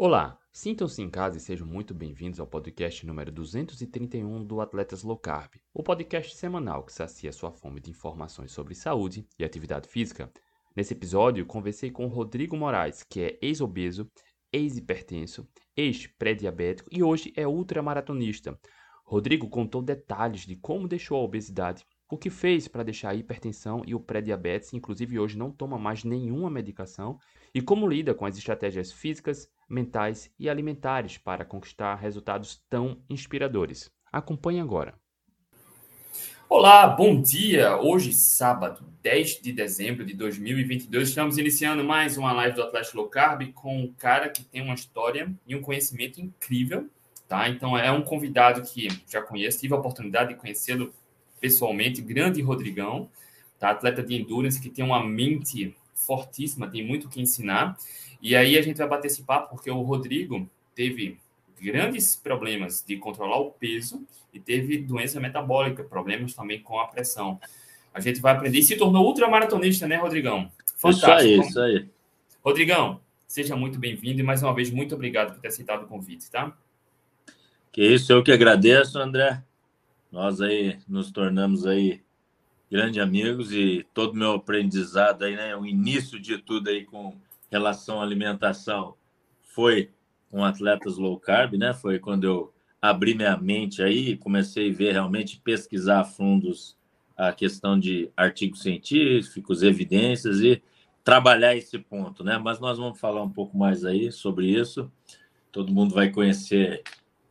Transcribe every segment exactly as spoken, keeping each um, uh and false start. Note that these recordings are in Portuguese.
Olá, sintam-se em casa e sejam muito bem-vindos ao podcast número duzentos e trinta e um do Atletas Low Carb, o podcast semanal que sacia sua fome de informações sobre saúde e atividade física. Nesse episódio, conversei com o Rodrigo Moraes, que é ex-obeso, ex-hipertenso, ex-pré-diabético e hoje é ultramaratonista. Rodrigo contou detalhes de como deixou a obesidade, o que fez para deixar a hipertensão e o pré-diabetes, inclusive hoje não toma mais nenhuma medicação, e como lida com as estratégias físicas, mentais e alimentares para conquistar resultados tão inspiradores. Acompanhe agora. Olá, bom dia! Hoje, sábado, dez de dezembro de dois mil e vinte e dois, estamos iniciando mais uma live do Atletas Low Carb com um cara que tem uma história e um conhecimento incrível, tá? Então, é um convidado que já conheço, tive a oportunidade de conhecê-lo pessoalmente, grande Rodrigão, tá? Atleta de endurance que tem uma mente fortíssima, tem muito o que ensinar. E aí a gente vai bater esse papo porque o Rodrigo teve grandes problemas de controlar o peso e teve doença metabólica, problemas também com a pressão. A gente vai aprender e se tornou ultramaratonista, né, Rodrigão? Fantástico. Isso aí, isso aí. Rodrigão, seja muito bem-vindo e mais uma vez muito obrigado por ter aceitado o convite, tá? Que isso, eu que agradeço, André. Nós aí nos tornamos aí grandes amigos e todo o meu aprendizado aí, né, o início de tudo aí com relação à alimentação foi com Atletas Low Carb, né? Foi quando eu abri minha mente aí, comecei a ver realmente, pesquisar a fundo a questão de artigos científicos, evidências e trabalhar esse ponto, né? Mas nós vamos falar um pouco mais aí sobre isso. Todo mundo vai conhecer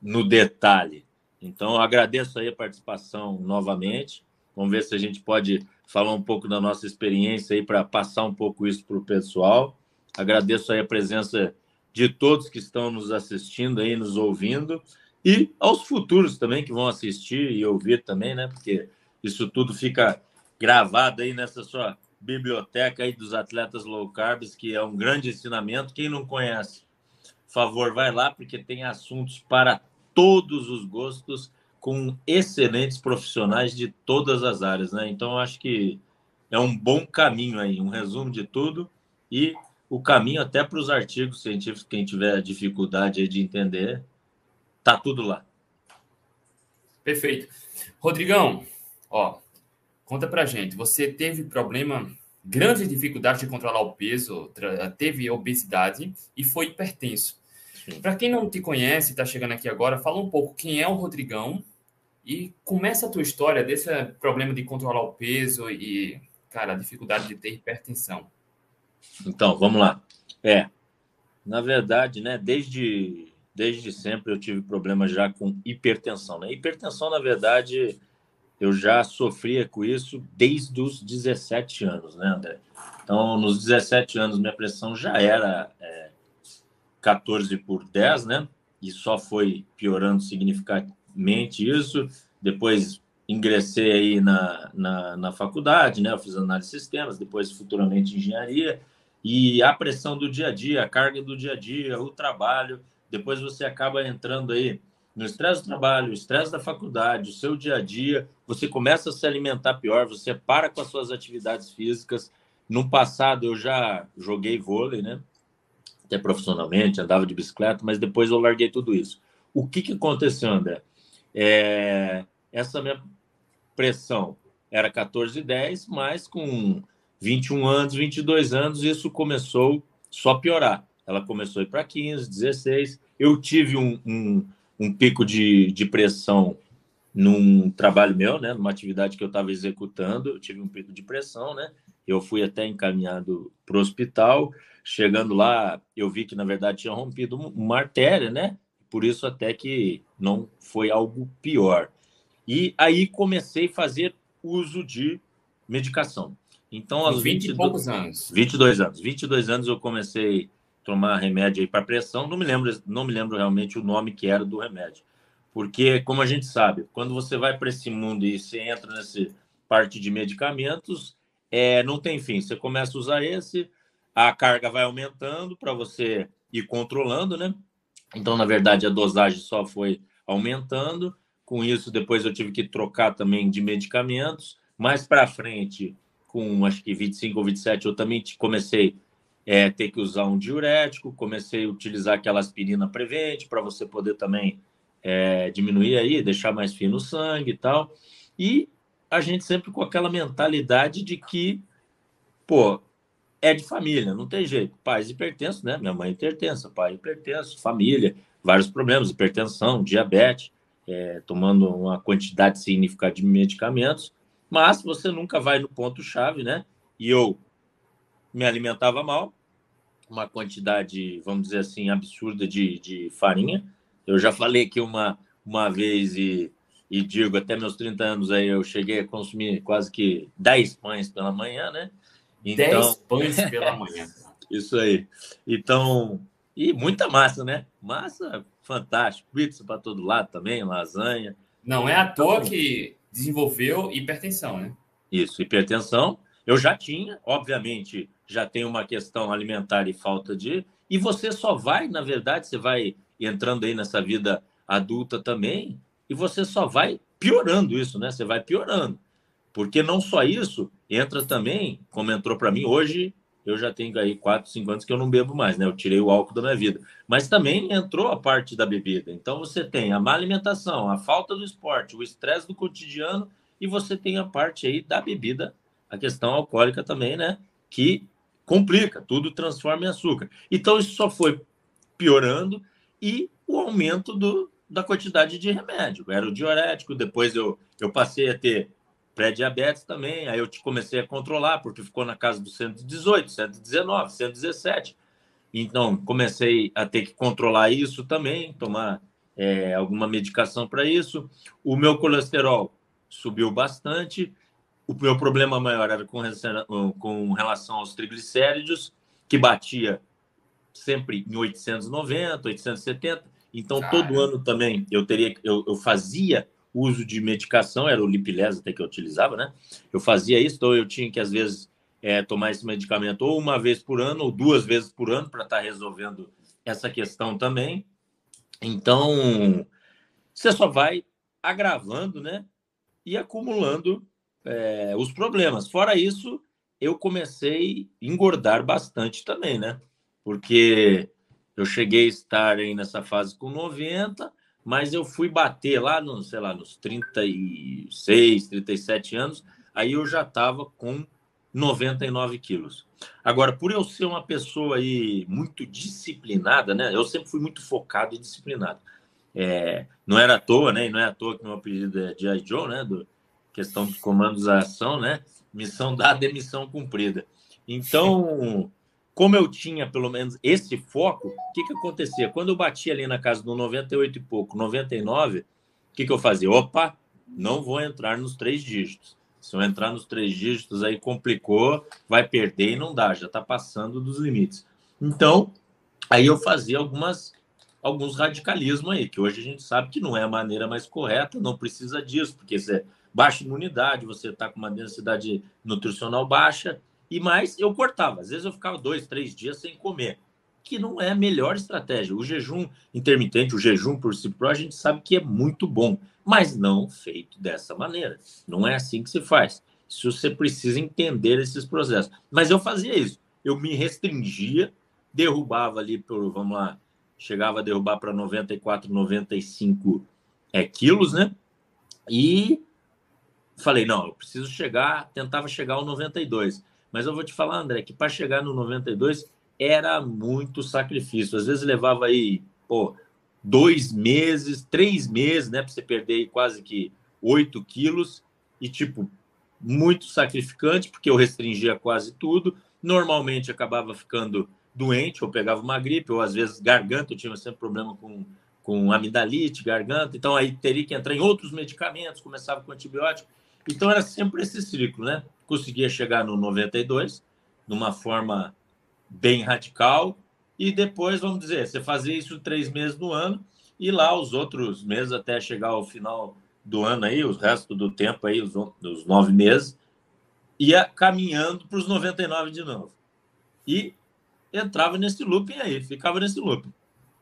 no detalhe. Então, eu agradeço aí a participação novamente. Vamos ver se a gente pode falar um pouco da nossa experiência aí para passar um pouco isso para o pessoal. Agradeço aí a presença de todos que estão nos assistindo aí, nos ouvindo, e aos futuros também que vão assistir e ouvir também, né? Porque isso tudo fica gravado aí nessa sua biblioteca aí dos Atletas Low Carbs, que é um grande ensinamento. Quem não conhece, por favor, vai lá, porque tem assuntos para todos os gostos, com excelentes profissionais de todas as áreas, né? Então, eu acho que é um bom caminho aí, um resumo de tudo e o caminho até para os artigos científicos, quem tiver dificuldade aí de entender, tá tudo lá. Perfeito. Rodrigão, ó, conta pra gente, você teve problema, grandes dificuldades de controlar o peso, teve obesidade e foi hipertenso. Para quem não te conhece, está chegando aqui agora, fala um pouco quem é o Rodrigão e começa a tua história desse problema de controlar o peso e, cara, a dificuldade de ter hipertensão. Então, vamos lá. É, na verdade, né, desde, desde sempre eu tive problema já com hipertensão, né? Hipertensão, na verdade, eu já sofria com isso desde os dezessete anos, né, André? Então, nos dezessete anos, minha pressão já era é, catorze por dez, né? E só foi piorando significativamente isso. Depois ingressei aí na, na, na faculdade, né? Eu fiz análise de sistemas, depois futuramente engenharia, e a pressão do dia a dia, a carga do dia a dia, o trabalho, depois você acaba entrando aí no estresse do trabalho, o estresse da faculdade, o seu dia a dia, você começa a se alimentar pior, você para com as suas atividades físicas. No passado eu já joguei vôlei, né? Até profissionalmente, andava de bicicleta, mas depois eu larguei tudo isso. O que que aconteceu, André? É... Essa minha pressão era catorze e dez, mas com vinte e um anos, vinte e dois anos, isso começou só a piorar. Ela começou a ir para quinze, dezesseis. Eu tive um, um, um pico de, de pressão num trabalho meu, né? Numa atividade que eu estava executando, eu tive um pico de pressão, né? Eu fui até encaminhado para o hospital. Chegando lá, eu vi que, na verdade, tinha rompido uma artéria, né? Por isso até que não foi algo pior. E aí comecei a fazer uso de medicação. Então, aos vinte e poucos anos. vinte e dois anos. vinte e dois anos eu comecei a tomar remédio aí para pressão. Não me lembro, não me lembro realmente o nome que era do remédio. Porque, como a gente sabe, quando você vai para esse mundo e você entra nessa parte de medicamentos, é, não tem fim. Você começa a usar esse, a carga vai aumentando para você ir controlando, né? Então, na verdade, a dosagem só foi aumentando. Com isso, depois eu tive que trocar também de medicamentos. Mais para frente, com acho que vinte e cinco ou vinte e sete, eu também comecei é, ter que usar um diurético, comecei a utilizar aquela aspirina Prevent para você poder também é, diminuir aí, deixar mais fino o sangue e tal. E a gente sempre com aquela mentalidade de que, pô, é de família, não tem jeito. Pais hipertensos, né? Minha mãe é hipertensa, pai é hipertenso, família, vários problemas, hipertensão, diabetes, é, tomando uma quantidade significativa de medicamentos, mas você nunca vai no ponto-chave, né? E eu me alimentava mal, uma quantidade, vamos dizer assim, absurda de, de farinha. Eu já falei aqui uma, uma vez e, e digo, até meus trinta anos aí, eu cheguei a consumir quase que dez pães pela manhã, né? Então, dez pães pela manhã. Isso aí. Então, e muita massa, né? Massa fantástica. Pizza para todo lado também, lasanha. Não é à toa que desenvolveu hipertensão, né? Isso, hipertensão. Eu já tinha, obviamente, já tem uma questão alimentar e falta de... E você só vai, na verdade, você vai entrando aí nessa vida adulta também, e você só vai piorando isso, né? Você vai piorando. Porque não só isso, entra também, como entrou para mim hoje, eu já tenho aí quatro, cinco anos que eu não bebo mais, né? Eu tirei o álcool da minha vida. Mas também entrou a parte da bebida. Então você tem a má alimentação, a falta do esporte, o estresse do cotidiano, e você tem a parte aí da bebida, a questão alcoólica também, né? Que complica, tudo transforma em açúcar. Então isso só foi piorando, e o aumento do, da quantidade de remédio. Era o diurético, depois eu, eu passei a ter pré-diabetes também, aí eu comecei a controlar, porque ficou na casa do cento e dezoito, cento e dezenove, cento e dezessete. Então, comecei a ter que controlar isso também, tomar é, alguma medicação para isso. O meu colesterol subiu bastante. O meu problema maior era com, com relação aos triglicéridos, que batia sempre em oitocentos e noventa, oitocentos e setenta. Então, ah, todo é. ano também eu, teria, eu, eu fazia... uso de medicação, era o Lipilesa até que eu utilizava, né? Eu fazia isso, então eu tinha que, às vezes, é, tomar esse medicamento ou uma vez por ano ou duas vezes por ano para estar tá resolvendo essa questão também. Então, você só vai agravando, né? E acumulando é, os problemas. Fora isso, eu comecei a engordar bastante também, né? Porque eu cheguei a estar aí nessa fase com noventa, mas eu fui bater lá, no, sei lá, nos trinta e seis, trinta e sete anos, aí eu já estava com noventa e nove quilos. Agora, por eu ser uma pessoa aí muito disciplinada, né? Eu sempre fui muito focado e disciplinado. É, não era à toa, né? E não é à toa que meu apelido é G I. Joe, né? Do, questão dos comandos à ação, né? Missão dada é missão cumprida. Então... Como eu tinha, pelo menos, esse foco, o que, que acontecia? Quando eu batia ali na casa do noventa e oito e pouco, noventa e nove, o que, que eu fazia? Opa, não vou entrar nos três dígitos. Se eu entrar nos três dígitos, aí complicou, vai perder e não dá, já está passando dos limites. Então, aí eu fazia algumas, alguns radicalismos aí, que hoje a gente sabe que não é a maneira mais correta, não precisa disso, porque você é baixa imunidade, você está com uma densidade nutricional baixa, e mais, eu cortava. Às vezes eu ficava dois, três dias sem comer, que não é a melhor estratégia. O jejum intermitente, o jejum por si próprio, a gente sabe que é muito bom, mas não feito dessa maneira. Não é assim que se faz. Isso você precisa entender esses processos. Mas eu fazia isso. Eu me restringia, derrubava ali, por, vamos lá, chegava a derrubar para noventa e quatro, noventa e cinco é, quilos, né? E falei, não, eu preciso chegar, tentava chegar ao noventa e dois. Mas eu vou te falar, André, que para chegar no noventa e dois era muito sacrifício. Às vezes levava aí, pô, dois meses, três meses, né? Para você perder quase que oito quilos. E, tipo, muito sacrificante, porque eu restringia quase tudo. Normalmente acabava ficando doente, ou pegava uma gripe, ou às vezes garganta. Eu tinha sempre problema com, com amidalite, garganta. Então aí teria que entrar em outros medicamentos, começava com antibiótico. Então era sempre esse ciclo, né? Conseguia chegar no noventa e dois, de uma forma bem radical, e depois, vamos dizer, você fazia isso três meses no ano, e lá os outros meses, até chegar ao final do ano, aí, o resto do tempo, aí, os, os nove meses, ia caminhando para os noventa e nove de novo. E entrava nesse looping aí, ficava nesse looping.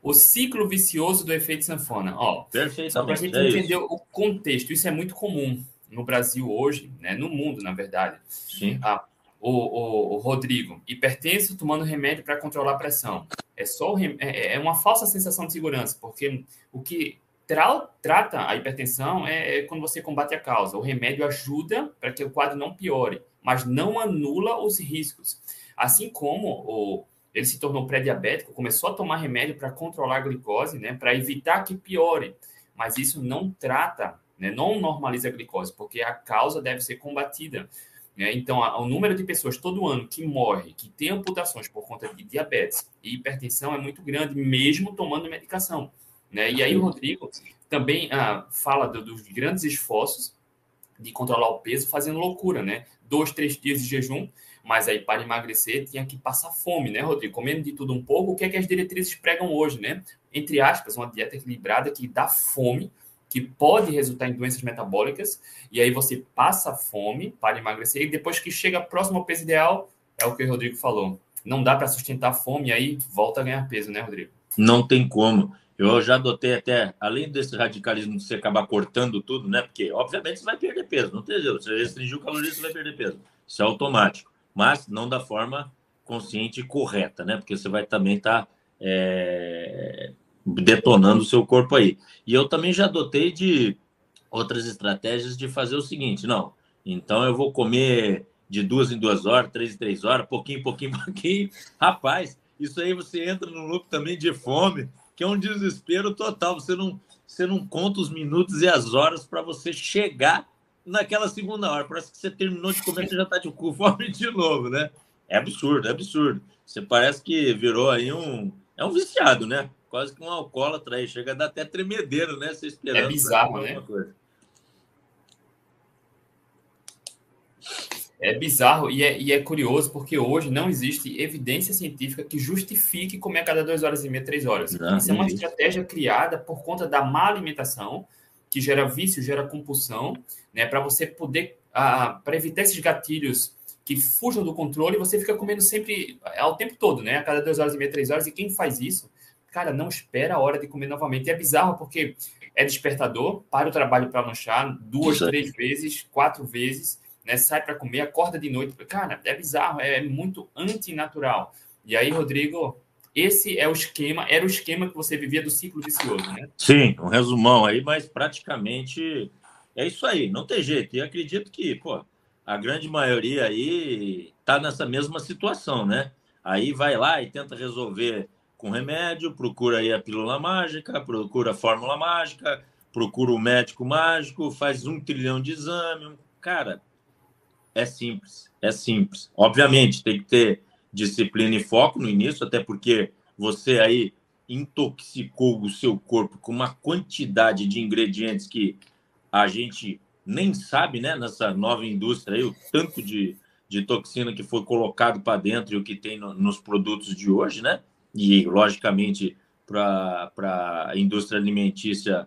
O ciclo vicioso do efeito sanfona. Ó, perfeitamente. Só para a gente é entender isso. O contexto, isso é muito comum no Brasil hoje, né? No mundo, na verdade. Sim. A, o, o, o Rodrigo, hipertenso tomando remédio para controlar a pressão. É, só o rem... é uma falsa sensação de segurança, porque o que tra... trata a hipertensão é quando você combate a causa. O remédio ajuda para que o quadro não piore, mas não anula os riscos. Assim como o... ele se tornou pré-diabético, começou a tomar remédio para controlar a glicose, né, para evitar que piore. Mas isso não trata, né, não normaliza a glicose, porque a causa deve ser combatida. Né? Então, a, o número de pessoas todo ano que morre, que tem amputações por conta de diabetes e hipertensão é muito grande, mesmo tomando medicação. Né? E aí o Rodrigo também ah, fala do, dos grandes esforços de controlar o peso fazendo loucura, né? Dois, três dias de jejum, mas aí para emagrecer tinha que passar fome, né, Rodrigo? Comendo de tudo um pouco, o que é que as diretrizes pregam hoje, né? Entre aspas, uma dieta equilibrada que dá fome, que pode resultar em doenças metabólicas, e aí você passa fome para emagrecer, e depois que chega próximo ao peso ideal, é o que o Rodrigo falou. Não dá para sustentar a fome, e aí volta a ganhar peso, né, Rodrigo? Não tem como. Eu já adotei até, além desse radicalismo de você acabar cortando tudo, né? Porque, obviamente, você vai perder peso, não tem jeito. Você restringiu calorias, você vai perder peso. Isso é automático. Mas não da forma consciente e correta, né? Porque você vai também estar tá, é, detonando o seu corpo aí. E eu também já adotei de outras estratégias de fazer o seguinte, não, então eu vou comer de duas em duas horas, três em três horas, pouquinho, pouquinho, pouquinho. Rapaz, isso aí você entra num loop também de fome, que é um desespero total. Você não, você não conta os minutos e as horas para você chegar naquela segunda hora. Parece que você terminou de comer, você já está de cu, fome de novo, né? É absurdo, é absurdo. Você parece que virou aí um... É um viciado, né? Quase que um alcoólatra aí. Chega a dar até tremedeiro, né? Você esperando. É bizarro, né? Coisa. É bizarro e é, e é curioso, porque hoje não existe evidência científica que justifique comer a cada duas horas e meia, três horas. Não, isso não é uma existe. Estratégia criada por conta da má alimentação, que gera vício, gera compulsão, né? Para você poder, ah, para evitar esses gatilhos que fujam do controle, você fica comendo sempre, ao tempo todo, né? A cada duas horas e meia, três horas. E quem faz isso, cara, não espera a hora de comer novamente. E é bizarro porque é despertador, para o trabalho para lanchar duas, isso três é. vezes, quatro vezes, né? Sai para comer, acorda de noite. Cara, é bizarro, é muito antinatural. E aí, Rodrigo... Esse é o esquema, era o esquema que você vivia do ciclo vicioso, né? Sim, um resumão aí, mas praticamente é isso aí, não tem jeito. E acredito que, pô, a grande maioria aí tá nessa mesma situação, né? Aí vai lá e tenta resolver com remédio, procura aí a pílula mágica, procura a fórmula mágica, procura o médico mágico, faz um trilhão de exame. Cara, é simples, é simples. Obviamente, tem que ter disciplina e foco no início, até porque você aí intoxicou o seu corpo com uma quantidade de ingredientes que a gente nem sabe, né? Nessa nova indústria aí, o tanto de, de toxina que foi colocado para dentro e o que tem no, nos produtos de hoje, né? E, logicamente, para a indústria alimentícia,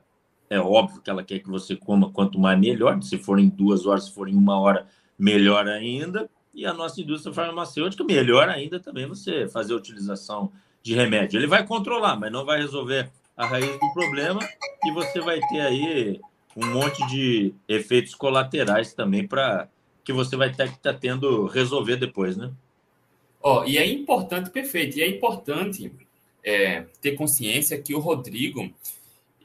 é óbvio que ela quer que você coma quanto mais melhor. Se for em duas horas, se for em uma hora, melhor ainda. E a nossa indústria farmacêutica, melhor ainda também você fazer a utilização de remédio. Ele vai controlar, mas não vai resolver a raiz do problema, e você vai ter aí um monte de efeitos colaterais também para que você vai ter que estar tá tendo resolver depois, né? Ó, oh, e é importante, perfeito, e é importante é, ter consciência que o Rodrigo,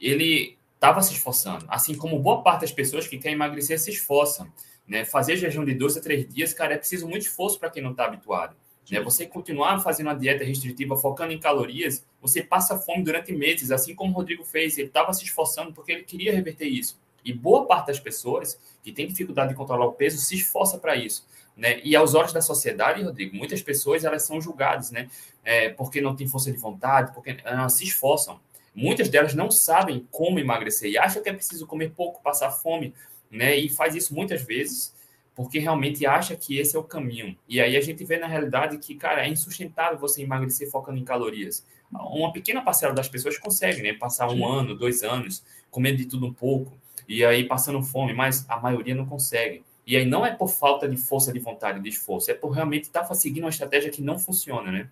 ele estava se esforçando, assim como boa parte das pessoas que querem emagrecer se esforçam. Né, fazer jejum de dois a três dias, cara, é preciso muito esforço para quem não está habituado. Né? Você continuar fazendo uma dieta restritiva, focando em calorias, você passa fome durante meses, assim como o Rodrigo fez. Ele estava se esforçando porque ele queria reverter isso. E boa parte das pessoas que tem dificuldade de controlar o peso se esforça para isso. Né? E aos olhos da sociedade, Rodrigo, muitas pessoas elas são julgadas, né? É, porque não tem força de vontade, porque elas se esforçam. Muitas delas não sabem como emagrecer e acham que é preciso comer pouco, passar fome, né? E faz isso muitas vezes porque realmente acha que esse é o caminho. E aí a gente vê na realidade que, cara, é insustentável você emagrecer focando em calorias. Uma pequena parcela das pessoas consegue, né? Passar um Sim. ano, dois anos, comendo de tudo um pouco, e aí passando fome, mas a maioria não consegue. E aí não é por falta de força de vontade, de esforço, é por realmente estar seguindo uma estratégia que não funciona, né?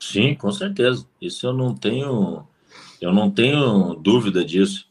Sim, com certeza. Isso eu não tenho, eu não tenho dúvida disso.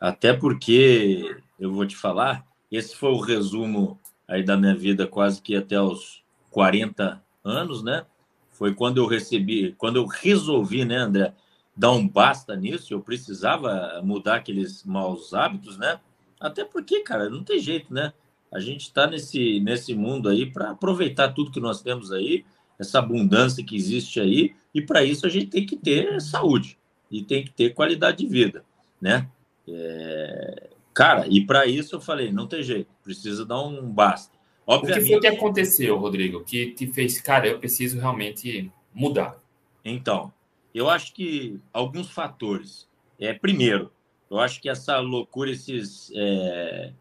Até porque... eu vou te falar, esse foi o resumo aí da minha vida quase que até os quarenta anos, né? Foi quando eu recebi, quando eu resolvi, né, André, dar um basta nisso. Eu precisava mudar aqueles maus hábitos, né? Até porque, cara, não tem jeito, né? A gente está nesse, nesse mundo aí para aproveitar tudo que nós temos aí, essa abundância que existe aí, e para isso a gente tem que ter saúde e tem que ter qualidade de vida, né? É... Cara, e para isso eu falei, não tem jeito, precisa dar um basta. Obviamente, o que foi que aconteceu, Rodrigo, que te fez, cara, eu preciso realmente mudar? Então, eu acho que alguns fatores. É, primeiro, eu acho que essa loucura, esses, é,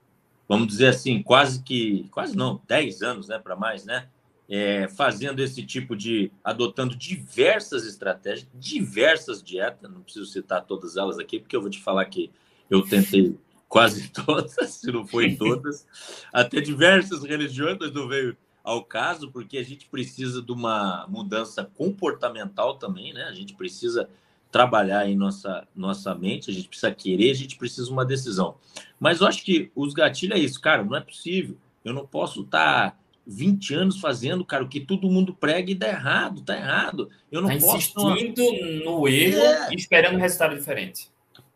vamos dizer assim, quase que, quase não, dez anos, né, para mais, né, é, fazendo esse tipo de, adotando diversas estratégias, diversas dietas, não preciso citar todas elas aqui, porque eu vou te falar que eu tentei... quase todas, se não foi todas, até diversas religiões, mas não veio ao caso, porque a gente precisa de uma mudança comportamental também, né? A gente precisa trabalhar em nossa, nossa mente, a gente precisa querer, a gente precisa de uma decisão. Mas eu acho que os gatilhos é isso, cara, não é possível, eu não posso estar vinte anos fazendo, cara, o que todo mundo prega e dá errado, tá errado. Eu não tá posso... insistindo não... no erro é. E esperando um resultado diferente.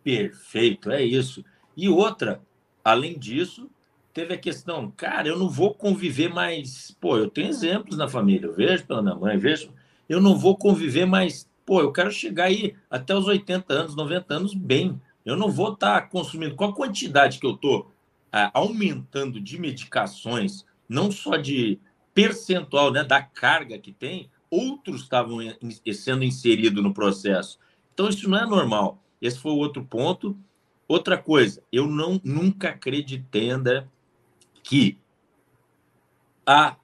Perfeito, é isso. E outra, além disso, teve a questão, cara, eu não vou conviver mais... Pô, eu tenho exemplos na família, eu vejo pela minha mãe, vejo... Eu não vou conviver mais... Pô, eu quero chegar aí até os oitenta anos, noventa anos bem. Eu não vou estar tá consumindo... Qual a quantidade que eu estou ah, aumentando de medicações, não só de percentual, né, da carga que tem, outros estavam sendo inseridos no processo. Então, isso não é normal. Esse foi o outro ponto... Outra coisa, eu não, nunca acreditei, André, que a,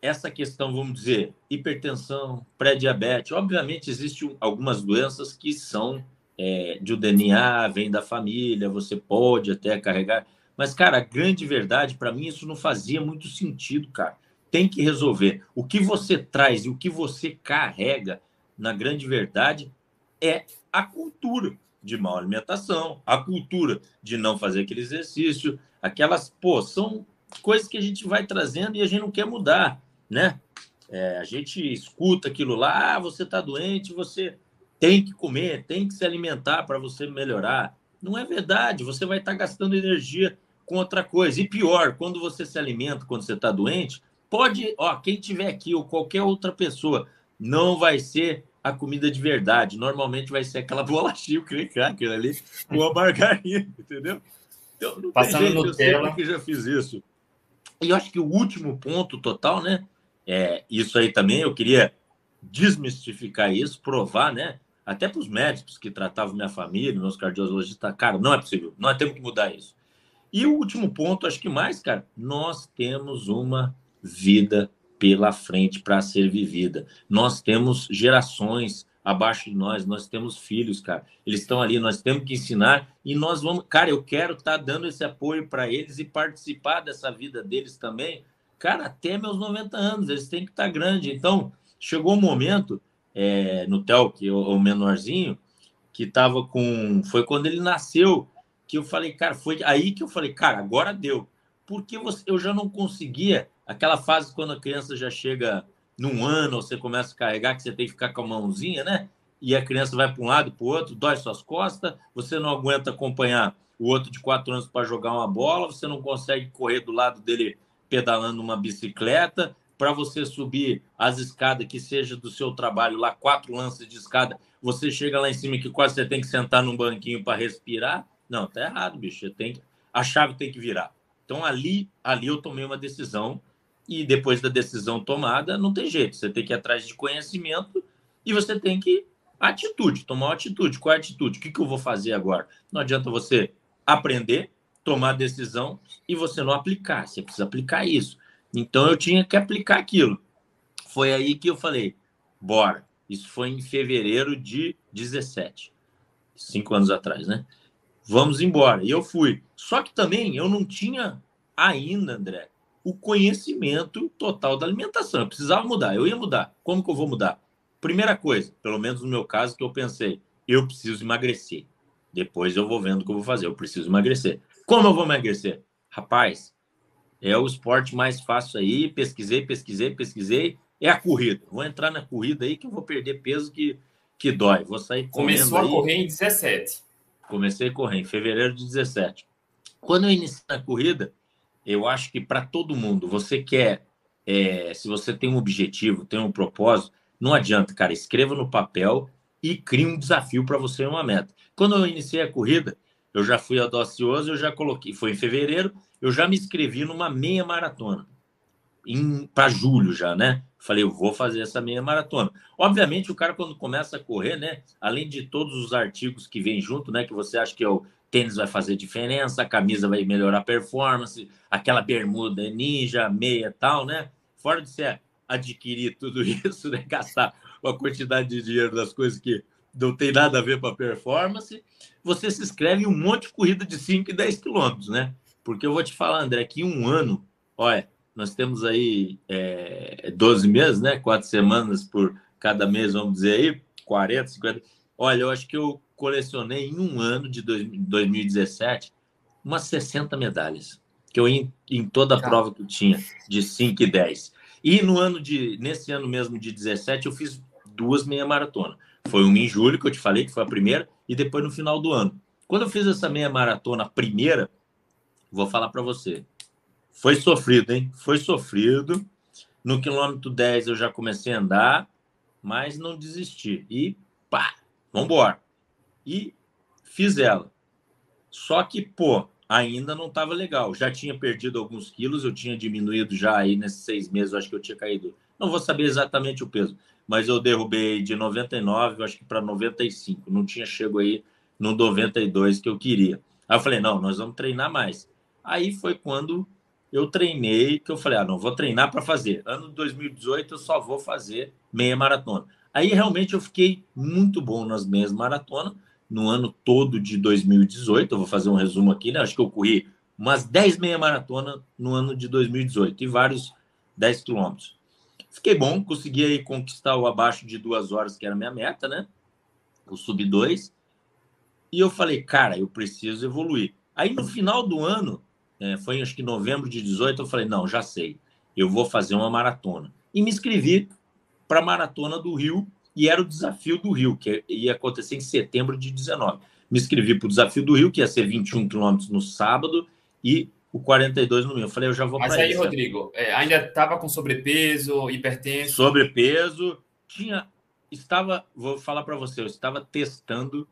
essa questão, vamos dizer, hipertensão, pré-diabetes, obviamente existem algumas doenças que são é, de o D N A, vem da família, você pode até carregar, mas, cara, a grande verdade, para mim, isso não fazia muito sentido, cara. Tem que resolver. O que você traz e o que você carrega, na grande verdade, é a cultura de má alimentação, a cultura de não fazer aquele exercício, aquelas, pô, são coisas que a gente vai trazendo e a gente não quer mudar, né? É, a gente escuta aquilo lá, ah, você tá doente, você tem que comer, tem que se alimentar para você melhorar. Não é verdade, você vai estar gastando energia com outra coisa. E pior, quando você se alimenta, quando você tá doente, pode, ó, quem tiver aqui ou qualquer outra pessoa, não vai ser a comida de verdade, normalmente vai ser aquela bolachinha, o crack ali, com a margarina, entendeu? Então, não tem jeito, eu sei que já fiz isso. E eu acho que o último ponto total, né, é isso aí também, eu queria desmistificar isso, provar, né, até para os médicos que tratavam minha família, meus cardiologistas, cara, não é possível, nós temos que mudar isso. E o último ponto, acho que mais, cara, nós temos uma vida pela frente para ser vivida. Nós temos gerações abaixo de nós, nós temos filhos, cara. Eles estão ali, nós temos que ensinar e nós vamos... Cara, eu quero estar dando esse apoio para eles e participar dessa vida deles também. Cara, até meus noventa anos, eles têm que estar grandes. Então, chegou um momento, é, no Theo, que é o menorzinho, que estava com... Foi quando ele nasceu que eu falei, cara, foi aí que eu falei, cara, agora deu. Porque você... eu já não conseguia... Aquela fase quando a criança já chega num ano, você começa a carregar, que você tem que ficar com a mãozinha, né? E a criança vai para um lado, para o outro, dói suas costas, você não aguenta acompanhar o outro de quatro anos para jogar uma bola, você não consegue correr do lado dele pedalando uma bicicleta, para você subir as escadas, que seja do seu trabalho lá, quatro lances de escada, você chega lá em cima que quase você tem que sentar num banquinho para respirar. Não, tá errado, bicho. Tem que... A chave tem que virar. Então, ali, ali eu tomei uma decisão. E depois da decisão tomada, não tem jeito. Você tem que ir atrás de conhecimento e você tem que... Atitude, tomar uma atitude. Qual é a atitude? O que, que eu vou fazer agora? Não adianta você aprender, tomar decisão e você não aplicar. Você precisa aplicar isso. Então, eu tinha que aplicar aquilo. Foi aí que eu falei, bora. Isso foi em fevereiro de dezessete. Cinco anos atrás, né? Vamos embora. E eu fui. Só que também eu não tinha ainda, André, o conhecimento total da alimentação. Eu precisava mudar, eu ia mudar. Como que eu vou mudar? Primeira coisa, pelo menos no meu caso, que eu pensei, eu preciso emagrecer. Depois eu vou vendo o que eu vou fazer, eu preciso emagrecer. Como eu vou emagrecer? Rapaz, É o esporte mais fácil aí, pesquisei, pesquisei, pesquisei, é a corrida. Vou entrar na corrida aí que eu vou perder peso que, que dói. Vou sair correndo. Começou a correr em dezessete. Comecei a correr em fevereiro de dezessete. Quando eu iniciei a corrida, eu acho que para todo mundo, você quer, é, se você tem um objetivo, tem um propósito, não adianta, cara, escreva no papel e crie um desafio para você, uma meta. Quando eu iniciei a corrida, eu já fui audacioso, eu já coloquei, foi em fevereiro, eu já me inscrevi numa meia maratona, para julho já, né? Falei, eu vou fazer essa meia maratona. Obviamente, o cara, quando começa a correr, né? Além de todos os artigos que vêm junto, né? Que você acha que é o tênis vai fazer diferença, a camisa vai melhorar a performance, aquela bermuda ninja, meia e tal, né? Fora de você adquirir tudo isso, né? Gastar uma quantidade de dinheiro das coisas que não tem nada a ver para performance, você se inscreve em um monte de corrida de cinco e dez quilômetros, né? Porque eu vou te falar, André, que um ano, olha, nós temos aí é, doze meses, né? Quatro semanas por cada mês, vamos dizer aí, quarenta, cinquenta. Olha, eu acho que eu colecionei em um ano de dois mil e dezessete umas sessenta medalhas, que eu em, em toda a prova que eu tinha, de cinco e dez. E no ano de, nesse ano mesmo de dezessete, eu fiz duas meia maratona. Foi uma em julho, que eu te falei, que foi a primeira, e depois no final do ano. Quando eu fiz essa meia maratona, a primeira, vou falar para você, foi sofrido, hein? Foi sofrido. No quilômetro dez eu já comecei a andar, mas não desisti. E pá, vambora. E fiz ela. Só que, pô, ainda não estava legal. Já tinha perdido alguns quilos, eu tinha diminuído já aí nesses seis meses, eu acho que eu tinha caído. Não vou saber exatamente o peso, mas eu derrubei de noventa e nove, eu acho que para noventa e cinco. Não tinha chego aí no noventa e dois que eu queria. Aí eu falei, não, nós vamos treinar mais. Aí foi quando eu treinei, que eu falei, ah, não, vou treinar para fazer. Ano de dois mil e dezoito eu só vou fazer meia maratona. Aí realmente eu fiquei muito bom nas meias maratonas, no ano todo de dois mil e dezoito, eu vou fazer um resumo aqui, né? Acho que eu corri umas dez meia maratona no ano de dois mil e dezoito e vários dez quilômetros. Fiquei bom, consegui aí conquistar o abaixo de duas horas, que era a minha meta, né? O sub dois. E eu falei, cara, eu preciso evoluir. Aí no final do ano, é, foi acho que novembro de dezoito, eu falei, não, já sei, eu vou fazer uma maratona. E me inscrevi para a Maratona do Rio, e era o Desafio do Rio, que ia acontecer em setembro de dezenove. Me inscrevi para o Desafio do Rio, que ia ser vinte e um quilômetros no sábado, e o quarenta e dois no meu. Eu falei, eu já vou para isso. Mas aí, Rodrigo, é, ainda estava com sobrepeso, hipertenso? Sobrepeso. Tinha, estava, vou falar para você, eu estava testando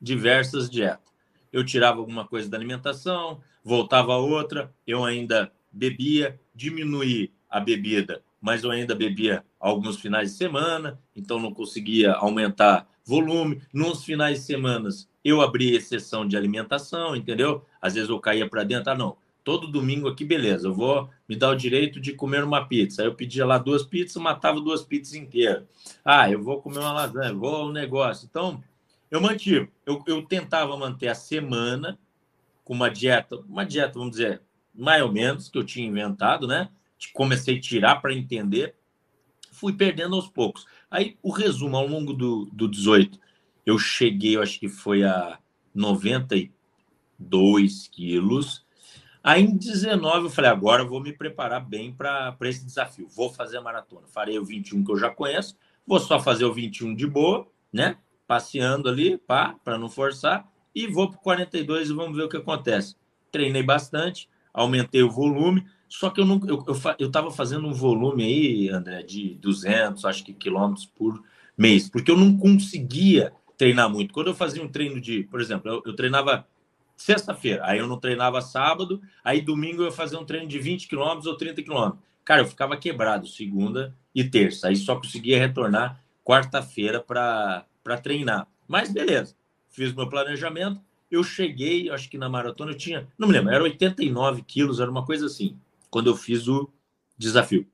diversas dietas. Eu tirava alguma coisa da alimentação, voltava a outra, eu ainda bebia, diminuí a bebida, mas eu ainda bebia alguns finais de semana, então não conseguia aumentar volume. Nos finais de semana, eu abria exceção de alimentação, entendeu? Às vezes eu caía para dentro, ah, não, todo domingo aqui, beleza, eu vou me dar o direito de comer uma pizza. Aí eu pedia lá duas pizzas, matava duas pizzas inteiras. Ah, eu vou comer uma lasanha, vou ao negócio. Então, eu mantive, eu, eu tentava manter a semana com uma dieta, uma dieta, vamos dizer, mais ou menos, que eu tinha inventado, né? Comecei a tirar para entender, fui perdendo aos poucos. Aí, o resumo, ao longo do, do dezoito, eu cheguei, eu acho que foi a noventa e dois quilos. Aí, em dezenove, eu falei, agora eu vou me preparar bem para esse desafio. Vou fazer a maratona. Farei o vinte e um que eu já conheço, vou só fazer o vinte e um de boa, né? Passeando ali, pá, para não forçar, e vou para o quarenta e dois e vamos ver o que acontece. Treinei bastante, aumentei o volume, só que eu não, eu, eu, eu tava fazendo um volume aí, André, de duzentos, acho que quilômetros por mês, porque eu não conseguia treinar muito. Quando eu fazia um treino de, por exemplo, eu, eu treinava sexta-feira, aí eu não treinava sábado, aí domingo eu fazia um treino de vinte quilômetros ou trinta quilômetros. Cara, eu ficava quebrado segunda e terça, aí só conseguia retornar quarta-feira para para treinar. Mas beleza, fiz meu planejamento, eu cheguei, acho que na maratona eu tinha, não me lembro, era oitenta e nove quilos, era uma coisa assim, quando eu fiz o desafio.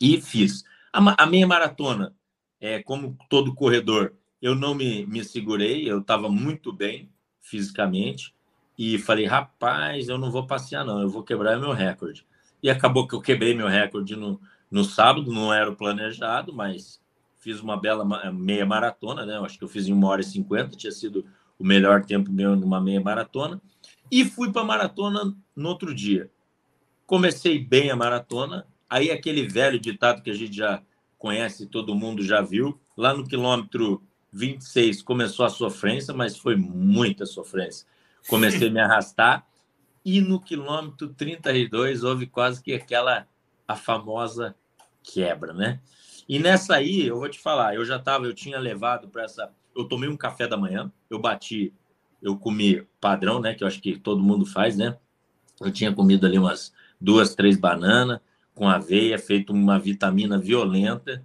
E fiz. A, a meia maratona, é, como todo corredor, eu não me, me segurei, eu estava muito bem fisicamente, e falei, rapaz, eu não vou passear não, eu vou quebrar meu recorde. E acabou que eu quebrei meu recorde no, no sábado, não era o planejado, mas fiz uma bela meia maratona, né? Eu acho que eu fiz em uma hora e cinquenta, tinha sido o melhor tempo meu numa meia maratona. E fui para a maratona no outro dia. comecei bem a maratona, aí aquele velho ditado que a gente já conhece, todo mundo já viu, lá no quilômetro vinte e seis começou a sofrência, mas foi muita sofrência. Comecei a me arrastar e no quilômetro trinta e dois houve quase que aquela, a famosa quebra, né? E nessa aí, eu vou te falar, eu já tava, eu tinha levado para essa... Eu tomei um café da manhã, eu bati, eu comi padrão, né? Que eu acho que todo mundo faz, né? Eu tinha comido ali umas duas, três bananas com aveia, feito uma vitamina violenta,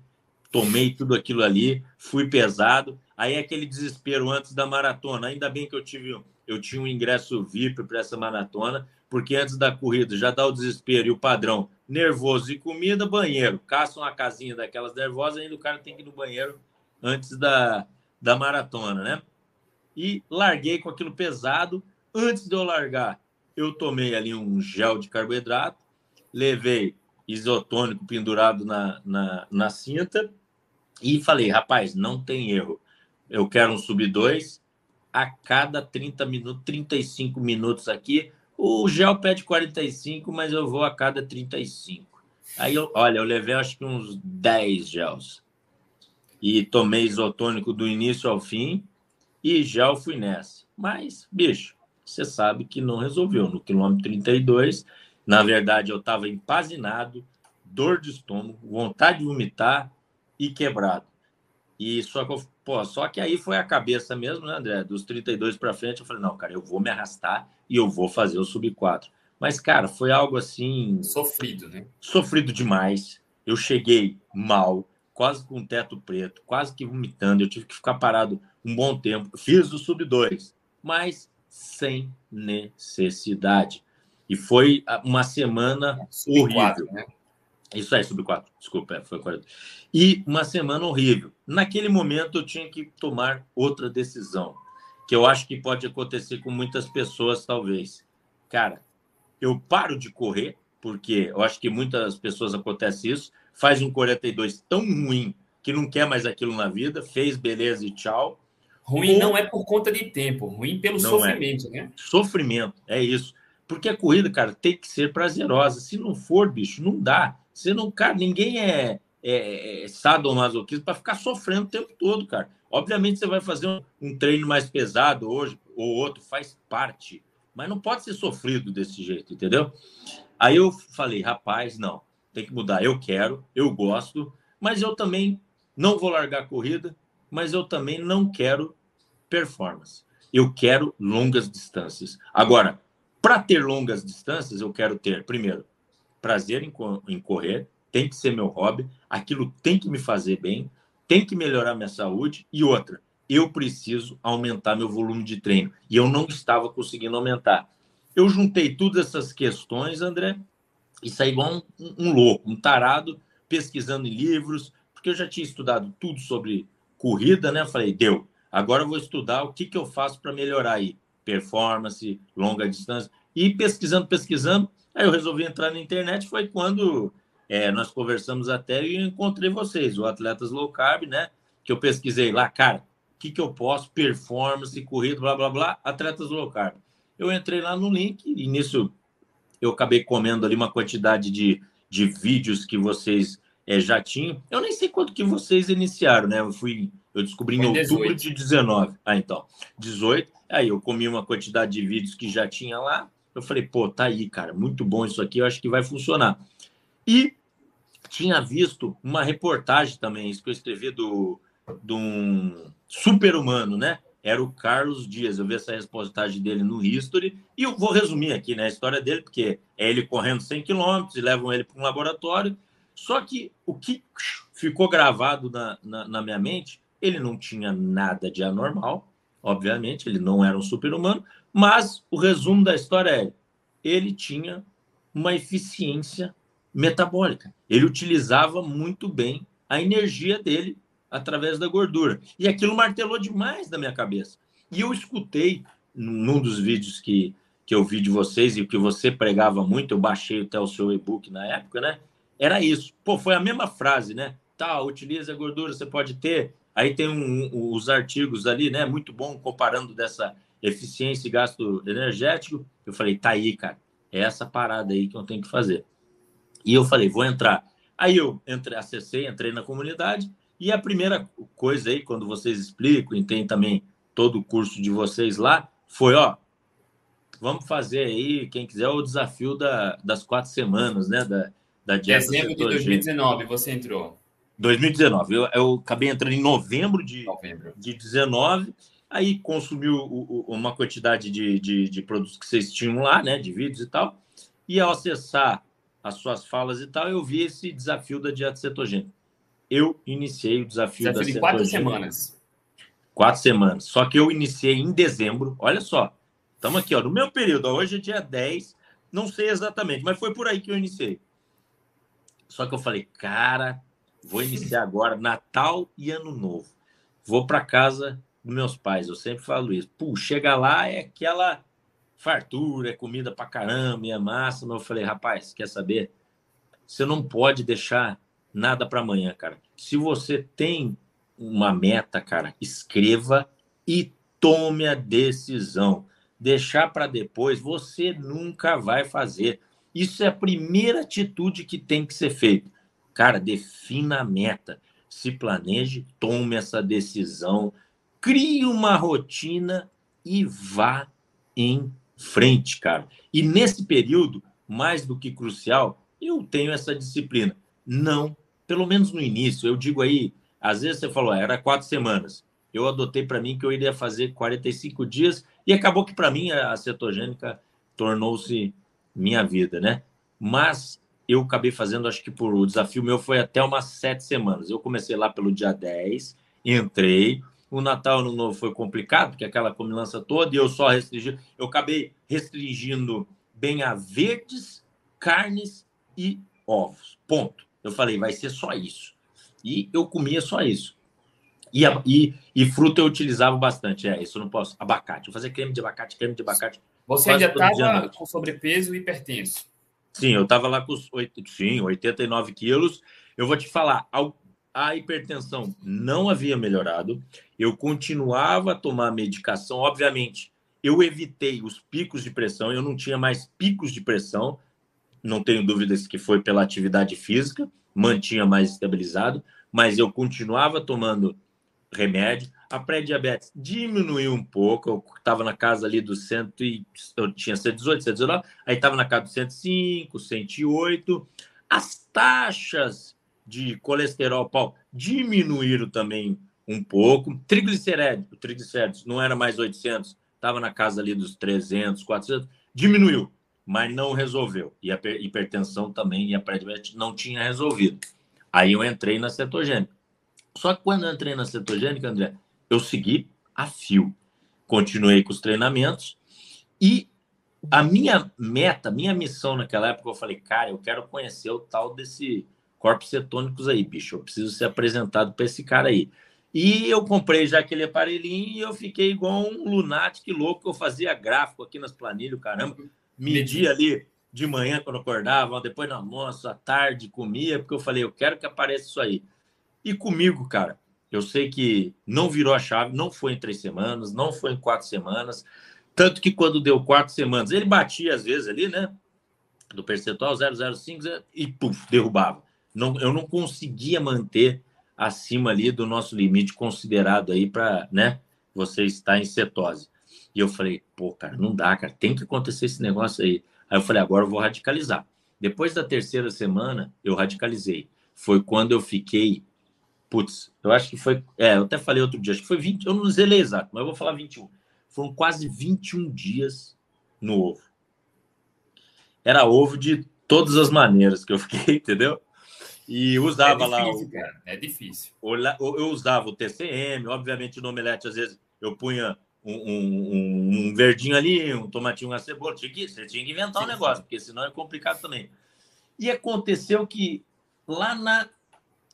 tomei tudo aquilo ali, fui pesado. Aí aquele desespero antes da maratona. Ainda bem que eu tive... Eu tinha um ingresso V I P para essa maratona, porque antes da corrida já dá o desespero e o padrão. Nervoso e comida, banheiro. Caça uma casinha daquelas nervosas, ainda o cara tem que ir no banheiro antes da, da maratona, né? E larguei com aquilo pesado. Antes de eu largar, eu tomei ali um gel de carboidrato, levei isotônico pendurado na, na, na cinta e falei, rapaz, não tem erro. Eu quero um sub dois. A cada trinta minutos, trinta e cinco minutos aqui, o gel pede quarenta e cinco, mas eu vou a cada trinta e cinco. Aí, eu, olha, eu levei acho que uns dez gels. E tomei isotônico do início ao fim e gel fui nessa. Mas, bicho, você sabe que não resolveu. No quilômetro trinta e dois, na verdade, eu estava empazinado, dor de estômago, vontade de vomitar e quebrado. E só que eu, pô, só que aí foi a cabeça mesmo, né, André? Dos trinta e dois para frente, eu falei, não, cara, eu vou me arrastar e eu vou fazer o sub quatro. Mas, cara, foi algo assim... Sofrido, né? Sofrido demais. Eu cheguei mal, quase com o teto preto, quase que vomitando. Eu tive que ficar parado um bom tempo. Fiz o sub dois, mas sem necessidade. E foi uma semana horrível, né? Isso aí, sub quatro, desculpa, é, foi quarenta. E uma semana horrível. Naquele momento, eu tinha que tomar outra decisão, que eu acho que pode acontecer com muitas pessoas, talvez. Cara, eu paro de correr, porque eu acho que muitas pessoas acontece isso, faz um quarenta e dois tão ruim que não quer mais aquilo na vida, fez beleza e tchau. Ruim ou... não é por conta de tempo, ruim pelo não sofrimento, é. né? Sofrimento, é isso. Porque a corrida, cara, tem que ser prazerosa. Se não for, bicho, não dá. Você não, cara, ninguém é, é, é sadomasoquista para ficar sofrendo o tempo todo, cara. Obviamente você vai fazer um, um treino mais pesado hoje ou outro, faz parte, mas não pode ser sofrido desse jeito, entendeu? Aí eu falei, rapaz, não, tem que mudar. Eu quero, eu gosto, mas eu também não vou largar a corrida, mas eu também não quero performance. Eu quero longas distâncias. Agora, para ter longas distâncias, eu quero ter, primeiro, prazer em correr, tem que ser meu hobby, aquilo tem que me fazer bem, tem que melhorar minha saúde. E outra, eu preciso aumentar meu volume de treino. E eu não estava conseguindo aumentar. Eu juntei todas essas questões, André, e saí igual um, um louco, um tarado, pesquisando em livros, porque eu já tinha estudado tudo sobre corrida, né? Falei, deu, agora eu vou estudar o que, que eu faço para melhorar aí. Performance, longa distância. E pesquisando, pesquisando, aí eu resolvi entrar na internet, foi quando é, nós conversamos até e encontrei vocês, o Atletas Low Carb, né? Que eu pesquisei lá, cara, o que, que eu posso, performance, corrida, blá, blá, blá, Atletas Low Carb. Eu entrei lá no link e nisso eu acabei comendo ali uma quantidade de, de vídeos que vocês é, já tinham. Eu nem sei quanto que vocês iniciaram, né? Eu fui, eu descobri em outubro de dezenove. Ah, então, dezoito. Aí eu comi uma quantidade de vídeos que já tinha lá. Eu falei, pô, tá aí, cara, muito bom isso aqui, eu acho que vai funcionar. E tinha visto uma reportagem também, isso que eu escrevi, do, do um super-humano, né? Era o Carlos Dias, eu vi essa reportagem dele no History, e eu vou resumir aqui, né, a história dele, porque é ele correndo cem quilômetros, e levam ele para um laboratório, só que o que ficou gravado na, na, na minha mente, ele não tinha nada de anormal, obviamente, ele não era um super-humano, mas o resumo da história é ele tinha uma eficiência metabólica. Ele utilizava muito bem a energia dele através da gordura. E aquilo martelou demais na minha cabeça. E eu escutei, num dos vídeos que, que eu vi de vocês e que você pregava muito, eu baixei até o seu e-book na época, né? Era isso. Pô, foi a mesma frase, né? Tá, utiliza a gordura, você pode ter... Aí tem um, um, os artigos ali, né? Muito bom, comparando dessa... eficiência e gasto energético. Eu falei, tá aí, cara, É essa parada aí que eu tenho que fazer. E eu falei, vou entrar. Aí eu entrei, acessei, entrei na comunidade. E a primeira coisa aí, quando vocês explicam, e tem também todo o curso de vocês lá, foi, ó, vamos fazer aí, quem quiser, o desafio da, das quatro semanas, né? Da, da dieta. Dezembro de dois mil e dezenove, você entrou. dois mil e dezenove. Eu, eu acabei entrando em novembro de, novembro. de dezenove. Aí consumiu o, o, uma quantidade de, de, de produtos que vocês tinham lá, né? De vídeos e tal. E ao acessar as suas falas e tal, eu vi esse desafio da dieta cetogênica. Eu iniciei o desafio, desafio da de cetogênica. Quatro semanas. Quatro semanas. Só que eu iniciei em dezembro. Olha só. Estamos aqui, ó, no meu período. Hoje é dia dez. Não sei exatamente, mas foi por aí que eu iniciei. Só que eu falei, cara, vou iniciar agora Natal e Ano Novo. Vou para casa dos meus pais. Eu sempre falo isso. Pô, chega lá, é aquela fartura, é comida pra caramba, é massa. Mas eu falei, rapaz, quer saber? Você não pode deixar nada pra amanhã, cara. Se você tem uma meta, cara, escreva e tome a decisão. Deixar pra depois, você nunca vai fazer. Isso é a primeira atitude que tem que ser feita. Cara, defina a meta. Se planeje, tome essa decisão. Crie uma rotina e vá em frente, cara. E nesse período, mais do que crucial, eu tenho essa disciplina. Não, pelo menos no início, eu digo aí, às vezes você falou, era quatro semanas. Eu adotei para mim que eu iria fazer quarenta e cinco dias e acabou que para mim a cetogênica tornou-se minha vida, né? Mas eu acabei fazendo, acho que por, o desafio meu foi até umas sete semanas. Eu comecei lá pelo dia dez, entrei. O Natal no Novo foi complicado, porque aquela comilança toda, e eu só restringi. Eu acabei restringindo bem a verdes, carnes e ovos. Ponto. Eu falei, vai ser só isso. E eu comia só isso. E, a, e, e fruta eu utilizava bastante. É, isso eu não posso. Abacate. Eu fazia creme de abacate, creme de abacate. Você ainda estava com sobrepeso e hipertenso? Sim, eu estava lá com os oitenta e nove quilos. Eu vou te falar, a hipertensão não havia melhorado. Eu continuava a tomar medicação. Obviamente, eu evitei os picos de pressão. Eu não tinha mais picos de pressão. Não tenho dúvidas que foi pela atividade física. Mantinha mais estabilizado. Mas eu continuava tomando remédio. A pré-diabetes diminuiu um pouco. Eu estava na casa ali do cem... Eu tinha cento e dezoito, cento e dezenove. Aí estava na casa do cento e cinco, cento e oito. As taxas de colesterol, Paulo, diminuíram também um pouco. Triglicéridos, triglicéridos não era mais oitocentos, estava na casa ali dos trezentos, quatrocentos, diminuiu, mas não resolveu. E a hipertensão também e a pré-diabetes não tinha resolvido. Aí eu entrei na cetogênica. Só que quando eu entrei na cetogênica, André, eu segui a fio. Continuei com os treinamentos e a minha meta, minha missão naquela época, eu falei, cara, eu quero conhecer o tal desse... corpos cetônicos aí, bicho. Eu preciso ser apresentado para esse cara aí. E eu comprei já aquele aparelhinho e eu fiquei igual um lunático louco. Eu fazia gráfico aqui nas planilhas, caramba. Media ali de manhã quando acordava, depois no almoço, à tarde, comia, porque eu falei, eu quero que apareça isso aí. E comigo, cara, eu sei que não virou a chave, não foi em três semanas, não foi em quatro semanas. Tanto que quando deu quatro semanas, ele batia às vezes ali, né? Do percentual zero vírgula zero cinco e puf, derrubava. Não, eu não conseguia manter acima ali do nosso limite considerado aí para, né, você estar em cetose. E eu falei, pô, cara, não dá, cara, tem que acontecer esse negócio aí. Aí eu falei, agora eu vou radicalizar. Depois da terceira semana, eu radicalizei. Foi quando eu fiquei, putz, eu acho que foi, é, eu até falei outro dia, acho que foi vinte, eu não zelei exato, mas eu vou falar vinte e um. Foram quase vinte e um dias no ovo. Era ovo de todas as maneiras que eu fiquei, entendeu? E usava é difícil, lá... O, cara, é difícil. Eu usava o T C M, obviamente no omelete, às vezes, eu punha um, um, um verdinho ali, um tomatinho, uma cebola. Tinha que, você tinha que inventar um negócio, porque senão é complicado também. E aconteceu que lá na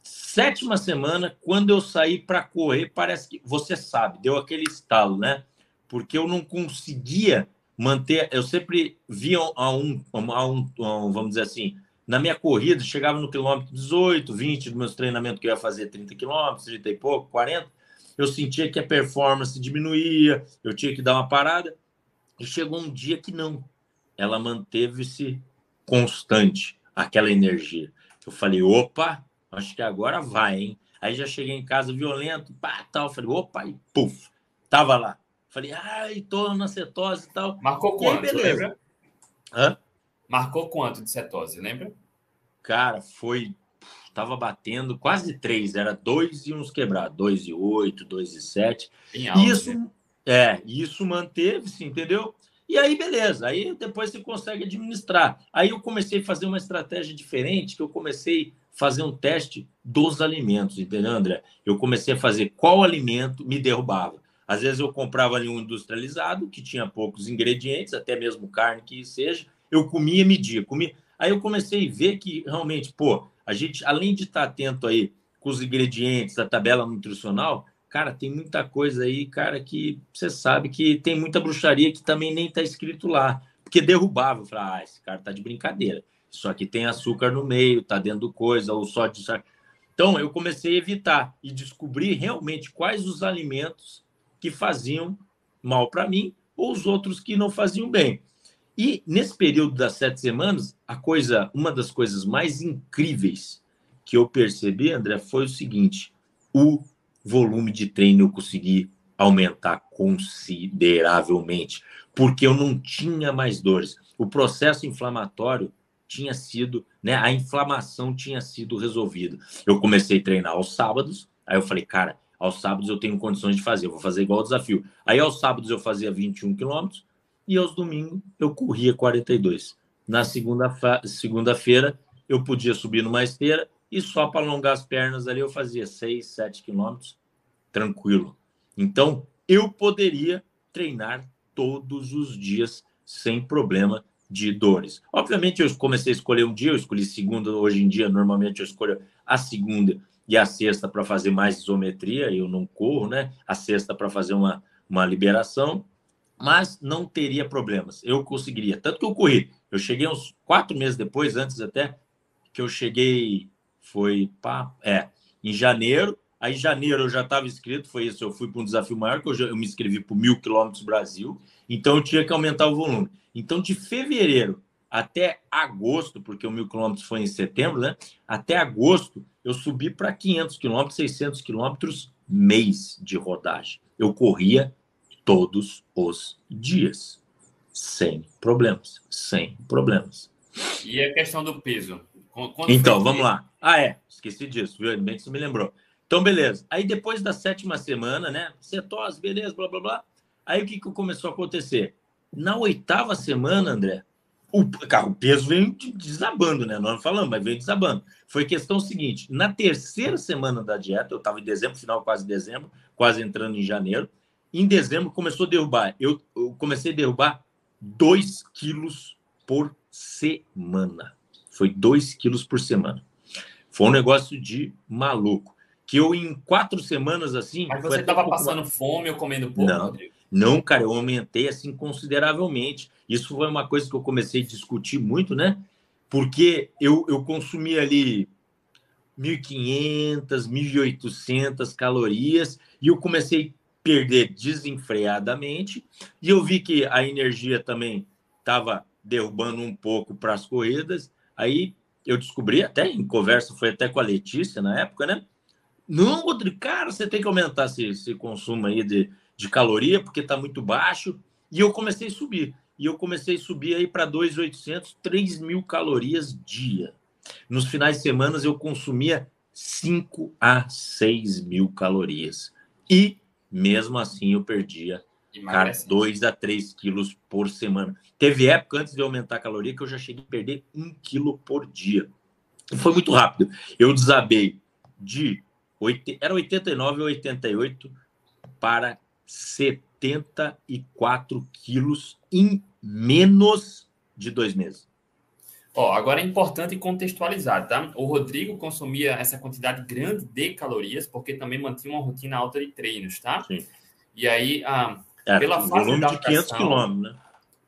sétima semana, quando eu saí para correr, parece que... Você sabe, deu aquele estalo, né? Porque eu não conseguia manter... Eu sempre via a um, a um, a um vamos dizer assim... Na minha corrida, chegava no quilômetro dezoito, vinte do meu treinamento, que eu ia fazer trinta quilômetros, trinta e pouco, quarenta. Eu sentia que a performance diminuía, eu tinha que dar uma parada. E chegou um dia que não. ela manteve-se constante, aquela energia. Eu falei, opa, acho que agora vai, hein? Aí já cheguei em casa violento, pá, tal. Falei, opa, e puf, tava lá. Falei, ai, tô na cetose e tal. Marcou e quanto, aí, lembra? Hã? Marcou quanto de cetose, lembra? Cara, foi... Tava batendo quase três, era dois e uns quebrados, dois e oito, dois e sete. Bem alto, isso, né? É, isso manteve-se, entendeu? E aí, beleza, aí depois você consegue administrar. Aí eu comecei a fazer uma estratégia diferente, que eu comecei a fazer um teste dos alimentos, entendeu, André? Eu comecei a fazer qual alimento me derrubava. Às vezes eu comprava ali um industrializado, que tinha poucos ingredientes, até mesmo carne, que seja. Eu comia, media, comia. Aí eu comecei a ver que realmente, pô, a gente, além de estar atento aí com os ingredientes da tabela nutricional... Cara, tem muita coisa aí, cara, que você sabe que tem muita bruxaria que também nem tá escrito lá. Porque derrubava, eu falava, ah, esse cara tá de brincadeira. Isso aqui tem açúcar no meio, tá dentro coisa, ou só de... Então, eu comecei a evitar e descobrir realmente quais os alimentos que faziam mal para mim ou os outros que não faziam bem. E nesse período das sete semanas, a coisa, uma das coisas mais incríveis que eu percebi, André, foi o seguinte, o... volume de treino eu consegui aumentar consideravelmente, porque eu não tinha mais dores. O processo inflamatório tinha sido, né? A inflamação tinha sido resolvida. Eu comecei a treinar aos sábados, aí eu falei, cara, aos sábados eu tenho condições de fazer, eu vou fazer igual ao desafio. Aí aos sábados eu fazia vinte e um quilômetros e aos domingos eu corria quarenta e dois. Na segunda fa- segunda-feira eu podia subir numa esteira, e só para alongar as pernas ali eu fazia seis, sete quilômetros, tranquilo. Então, eu poderia treinar todos os dias sem problema de dores. Obviamente, eu comecei a escolher um dia, eu escolhi segunda. Hoje em dia, normalmente, eu escolho a segunda e a sexta para fazer mais isometria, eu não corro, né? A sexta para fazer uma, uma liberação, mas não teria problemas. Eu conseguiria, tanto que eu corri. Eu cheguei uns quatro meses depois, antes até, que eu cheguei... Foi pá, é, em janeiro. Aí em janeiro eu já estava inscrito, foi isso. Eu fui para um desafio maior, que eu, já, eu me inscrevi para o Mil Quilômetros Brasil. Então eu tinha que aumentar o volume. Então de fevereiro até agosto, porque o Mil Quilômetros foi em setembro, né? Até agosto eu subi para quinhentos quilômetros, seiscentos quilômetros mês de rodagem. Eu corria todos os dias, sem problemas, sem problemas. E a questão do peso? Quanto então, vamos lá. Ah, é. Esqueci disso, viu? Bem que você me lembrou. Então, beleza. Aí, depois da sétima semana, né? Cetose, beleza, blá, blá, blá. Aí, o que, que começou a acontecer? Na oitava semana, André, o, cara, o peso veio desabando, né? Nós não falamos, mas veio desabando. Foi questão seguinte. Na terceira semana da dieta, eu estava em dezembro, final quase dezembro, quase entrando em janeiro. Em dezembro, começou a derrubar. Eu, eu comecei a derrubar dois quilos por semana. Foi dois quilos por semana. Foi um negócio de maluco. Que eu, em quatro semanas, assim... Mas você estava pouco... passando fome ou comendo pouco? Não, Rodrigo? Não, cara, eu aumentei, assim, consideravelmente. Isso foi uma coisa que eu comecei a discutir muito, né? Porque eu, eu consumi ali mil e quinhentas, mil e oitocentas calorias e eu comecei a perder desenfreadamente. E eu vi que a energia também estava derrubando um pouco para as corridas. Aí eu descobri até, em conversa, foi até com a Letícia na época, né? Não, Rodrigo, cara, você tem que aumentar esse, esse consumo aí de, de caloria, porque tá muito baixo. E eu comecei a subir. E eu comecei a subir aí para dois mil e oitocentos, três mil calorias dia. Nos finais de semana eu consumia cinco a seis mil calorias. E, mesmo assim, eu perdia... Cara, dois a três quilos por semana. Teve época, antes de aumentar a caloria, que eu já cheguei a perder um quilo por dia. Foi muito rápido. Eu desabei de... Era oitenta e nove ou oitenta e oito para setenta e quatro quilos em menos de dois meses. Ó, agora é importante contextualizar, tá? O Rodrigo consumia essa quantidade grande de calorias porque também mantinha uma rotina alta de treinos, tá? Sim. E aí... a É, pela fase volume de adaptação, quinhentos quilômetros, né?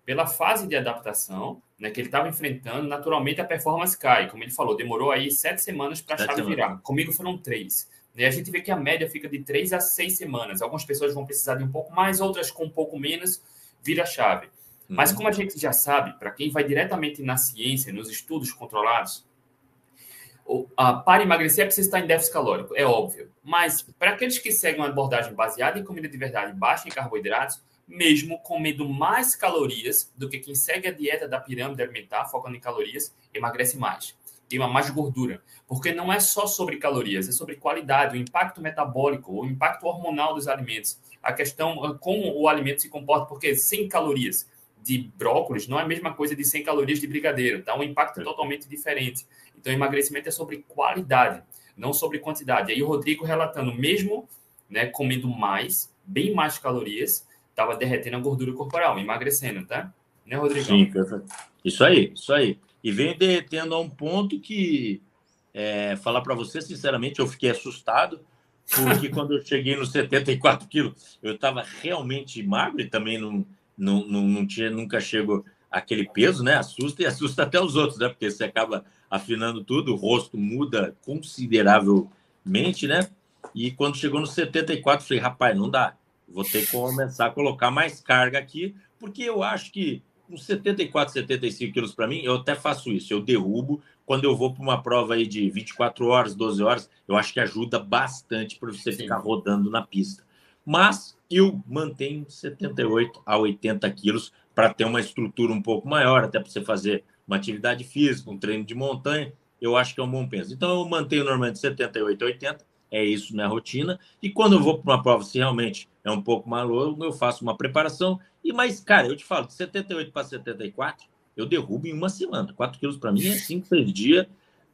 Pela fase de adaptação, né, que ele estava enfrentando, naturalmente a performance cai. Como ele falou, demorou aí sete semanas para a chave semanas. virar. Comigo foram três. E a gente vê que a média fica de três a seis semanas. Algumas pessoas vão precisar de um pouco mais, outras com um pouco menos, vira a chave. Mas como a gente já sabe, para quem vai diretamente na ciência, nos estudos controlados, para emagrecer é preciso estar em déficit calórico, é óbvio. Mas para aqueles que seguem uma abordagem baseada em comida de verdade, baixa em carboidratos, mesmo comendo mais calorias do que quem segue a dieta da pirâmide alimentar, focando em calorias, emagrece mais, queima mais gordura. Porque não é só sobre calorias, é sobre qualidade, o impacto metabólico, o impacto hormonal dos alimentos, a questão como o alimento se comporta, porque cem calorias de brócolis não é a mesma coisa de cem calorias de brigadeiro, tá? Um impacto é totalmente diferente. Então, emagrecimento é sobre qualidade, não sobre quantidade. E aí o Rodrigo relatando, mesmo, né, comendo mais, bem mais calorias, estava derretendo a gordura corporal, emagrecendo, tá? Né, Rodrigo? Sim, isso aí, isso aí. E vem derretendo a um ponto que, é, falar para você, sinceramente, eu fiquei assustado, porque quando eu cheguei nos setenta e quatro quilos, eu estava realmente magro e também não, não, não, não tinha, nunca chegou aquele peso, né? Assusta e assusta até os outros, né? Porque você acaba afinando tudo, o rosto muda consideravelmente, né? E quando chegou nos setenta e quatro, eu falei, rapaz, não dá. Vou ter que começar a colocar mais carga aqui, porque eu acho que uns setenta e quatro, setenta e cinco quilos para mim, eu até faço isso, eu derrubo. Quando eu vou para uma prova aí de vinte e quatro horas, doze horas, eu acho que ajuda bastante para você Sim. ficar rodando na pista. Mas eu mantenho setenta e oito a oitenta quilos para ter uma estrutura um pouco maior, até para você fazer uma atividade física, um treino de montanha, eu acho que é um bom peso. Então, eu mantenho normalmente setenta e oito a oitenta, é isso minha rotina. E quando eu vou para uma prova, se realmente é um pouco mais longo, eu faço uma preparação. E mais, cara, eu te falo, de setenta e oito para setenta e quatro, eu derrubo em uma semana. quatro quilos para mim é cinco, seis dias,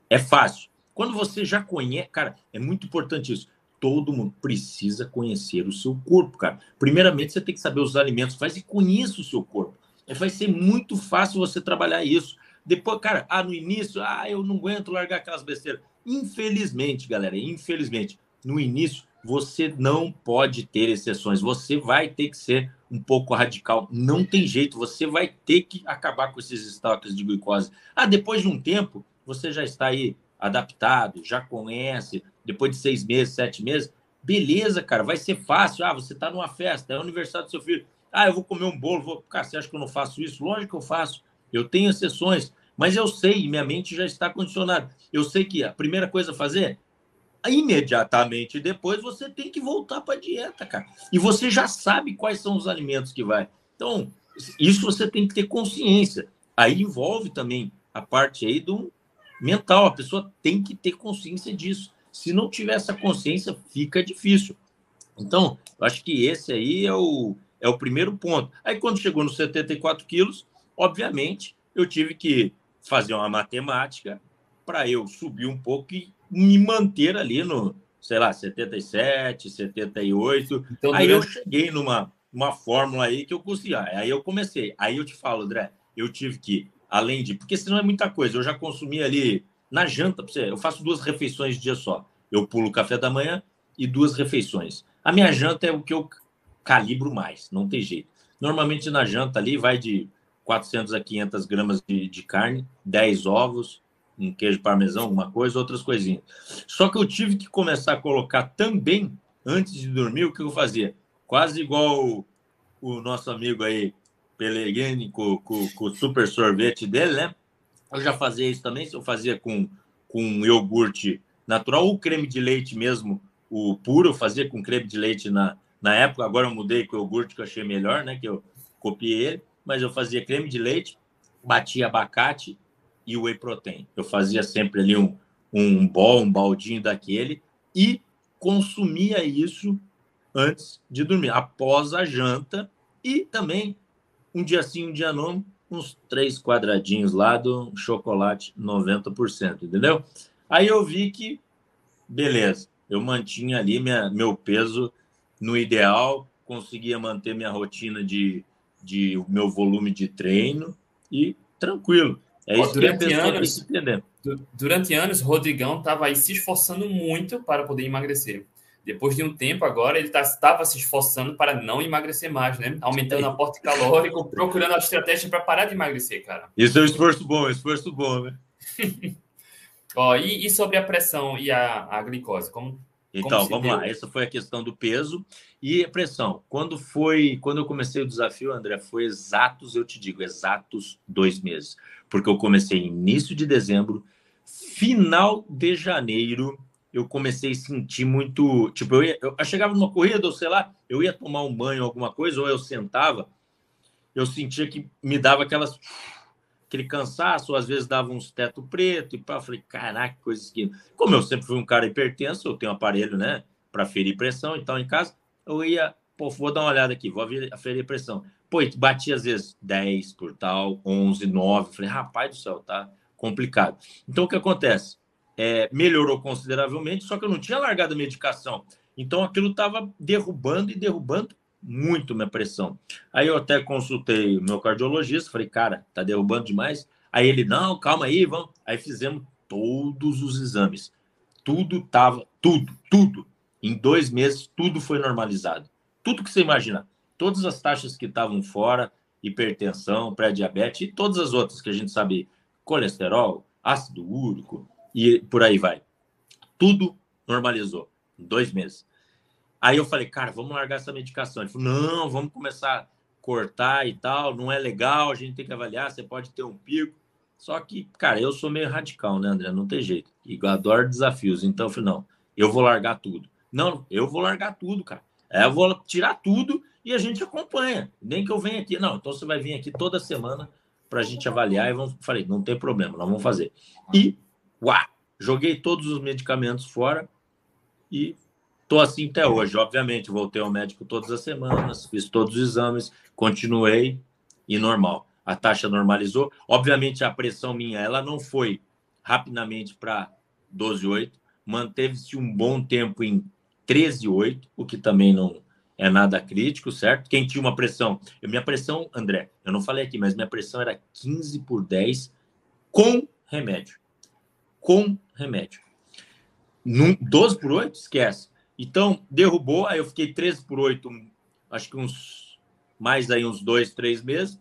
é fácil. Quando você já conhece, cara, é muito importante isso. Todo mundo precisa conhecer o seu corpo, cara. Primeiramente, você tem que saber os alimentos, faz e conheça o seu corpo. Vai ser muito fácil você trabalhar isso. Depois, cara, ah, no início, ah, eu não aguento largar aquelas besteiras. Infelizmente, galera, infelizmente, no início, você não pode ter exceções. Você vai ter que ser um pouco radical. Não tem jeito, você vai ter que acabar com esses estoques de glicose. Ah, depois de um tempo, você já está aí adaptado, já conhece, depois de seis meses, sete meses, beleza, cara, vai ser fácil. Ah, você está numa festa, é o aniversário do seu filho. Ah, eu vou comer um bolo, vou... cara, você acha que eu não faço isso? Lógico que eu faço. Eu tenho exceções, mas eu sei, minha mente já está condicionada. Eu sei que a primeira coisa a fazer, imediatamente depois, você tem que voltar para a dieta, cara. E você já sabe quais são os alimentos que vai. Então, isso você tem que ter consciência. Aí envolve também a parte aí do mental. A pessoa tem que ter consciência disso. Se não tiver essa consciência, fica difícil. Então, eu acho que esse aí é o, é o primeiro ponto. Aí, quando chegou nos setenta e quatro quilos, obviamente, eu tive que fazer uma matemática para eu subir um pouco e me manter ali no, sei lá, setenta e sete, setenta e oito. Então, aí eu cheguei numa uma fórmula aí que eu consegui. Aí eu comecei. Aí eu te falo, André, eu tive que, além de... Porque senão é muita coisa. Eu já consumi ali na janta. Eu faço duas refeições de dia só. Eu pulo o café da manhã e duas refeições. A minha janta é o que eu calibro mais. Não tem jeito. Normalmente na janta ali vai de quatrocentos a quinhentas gramas de, de carne, dez ovos, um queijo parmesão, alguma coisa, outras coisinhas. Só que eu tive que começar a colocar também, antes de dormir, o que eu fazia? Quase igual o, o nosso amigo aí, Pellegrini, com, com, com o super sorvete dele, né? Eu já fazia isso também, eu fazia com, com iogurte natural, ou creme de leite mesmo, o puro, eu fazia com creme de leite na, na época, agora eu mudei com o iogurte, que eu achei melhor, né? Que eu copiei ele. Mas eu fazia creme de leite, batia abacate e whey protein. Eu fazia sempre ali um, um bol, um baldinho daquele e consumia isso antes de dormir, após a janta e também um dia sim, um dia não, uns três quadradinhos lá do chocolate noventa por cento, entendeu? Aí eu vi que, beleza, eu mantinha ali minha, meu peso no ideal, conseguia manter minha rotina de... de o meu volume de treino e tranquilo. É isso. Ó, durante que a pessoa anos, tem que entender. Durante anos, o Rodrigão estava aí se esforçando muito para poder emagrecer. Depois de um tempo agora, ele estava se esforçando para não emagrecer mais, né? Aumentando o aporte calórico, procurando a estratégia para parar de emagrecer, cara. Isso é um esforço bom, é um esforço bom, né? Ó, e, e sobre a pressão e a, a glicose? Como... Então, vamos lá. Essa foi a questão do peso e a pressão. Quando foi, quando eu comecei o desafio, André, foi exatos, eu te digo, exatos dois meses. Porque eu comecei início de dezembro, final de janeiro, eu comecei a sentir muito... Tipo, eu, ia, eu, eu chegava numa corrida, ou sei lá, eu ia tomar um banho, alguma coisa, ou eu sentava, eu sentia que me dava aquelas... aquele cansaço, às vezes dava uns teto preto e pá, eu falei, caraca, coisa esquisita. Como eu sempre fui um cara hipertenso, eu tenho um aparelho, né, para ferir pressão e tal em casa, eu ia, pô, vou dar uma olhada aqui, vou ferir pressão. Pô, bati às vezes dez por tal, onze, nove, falei, rapaz do céu, tá complicado. Então, o que acontece? É, melhorou consideravelmente, só que eu não tinha largado a medicação. Então, aquilo tava derrubando e derrubando muito minha pressão. Aí eu até consultei o meu cardiologista, falei, cara, tá derrubando demais. Aí ele, não, calma aí, vamos. Aí fizemos todos os exames. Tudo tava, tudo, tudo. Em dois meses, tudo foi normalizado. Tudo que você imaginar. Todas as taxas que estavam fora, hipertensão, pré-diabetes e todas as outras que a gente sabe, colesterol, ácido úrico e por aí vai. Tudo normalizou em dois meses. Aí eu falei, cara, vamos largar essa medicação. Ele falou, não, vamos começar a cortar e tal, não é legal, a gente tem que avaliar, você pode ter um pico. Só que, cara, eu sou meio radical, né, André? Não tem jeito. E eu adoro desafios. Então eu falei, não, eu vou largar tudo. Não, eu vou largar tudo, cara. Eu vou tirar tudo e a gente acompanha. Nem que eu venha aqui. Não, então você vai vir aqui toda semana para a gente avaliar. E vamos... falei, não tem problema, nós vamos fazer. E, uá, joguei todos os medicamentos fora e... tô assim até hoje, obviamente, voltei ao médico todas as semanas, fiz todos os exames, continuei e normal. A taxa normalizou. Obviamente, a pressão minha, ela não foi rapidamente para doze vírgula oito, manteve-se um bom tempo em treze vírgula oito, o que também não é nada crítico, certo? Quem tinha uma pressão... Minha pressão, André, eu não falei aqui, mas minha pressão era quinze por dez com remédio. Com remédio. Num doze por oito, esquece. Então, derrubou, aí eu fiquei treze por oito, acho que uns, mais aí uns dois, três meses,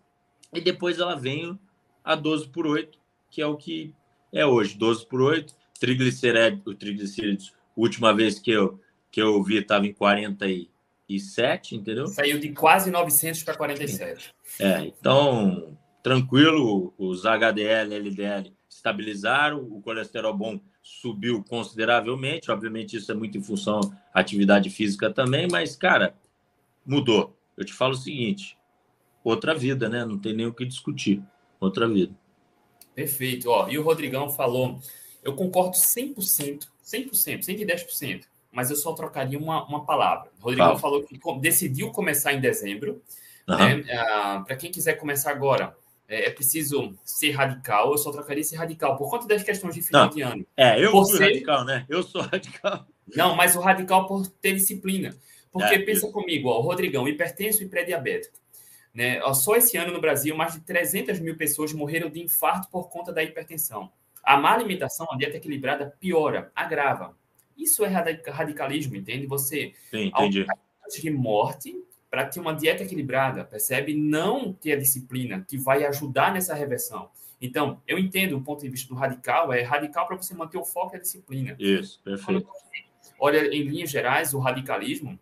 e depois ela veio a doze por oito, que é o que é hoje, doze por oito, triglicéridos, triglicéridos, última vez que eu, que eu vi, estava em quarenta e sete, entendeu? Saiu de quase novecentos para quarenta e sete. É, então, tranquilo, os H D L, L D L estabilizaram, o colesterol bom subiu consideravelmente, obviamente isso é muito em função da atividade física também, mas, cara, mudou. Eu te falo o seguinte, outra vida, né? Não tem nem o que discutir, outra vida. Perfeito. Ó, e o Rodrigão falou, eu concordo cem por cento, cem por cento, cento e dez por cento, mas eu só trocaria uma, uma palavra. O Rodrigão Fala. falou que decidiu começar em dezembro, uhum. né? Ah, para quem quiser começar agora, é preciso ser radical, eu só trocaria esse radical por conta das questões de final de ano. É, eu por sou ser... radical, né? Eu sou radical. Não, mas o radical por ter disciplina. Porque é, pensa eu... comigo, ó, o Rodrigão, hipertenso e pré-diabético. Né? Ó, só esse ano no Brasil, mais de trezentas mil pessoas morreram de infarto por conta da hipertensão. A má alimentação, a dieta equilibrada, piora, agrava. Isso é radicalismo, entende? Você... Sim, entendi. De morte... para ter uma dieta equilibrada, percebe? Não ter a disciplina que vai ajudar nessa reversão. Então, eu entendo o ponto de vista do radical, é radical para você manter o foco e a disciplina. Isso, perfeito. Quando, olha, em linhas gerais, o radicalismo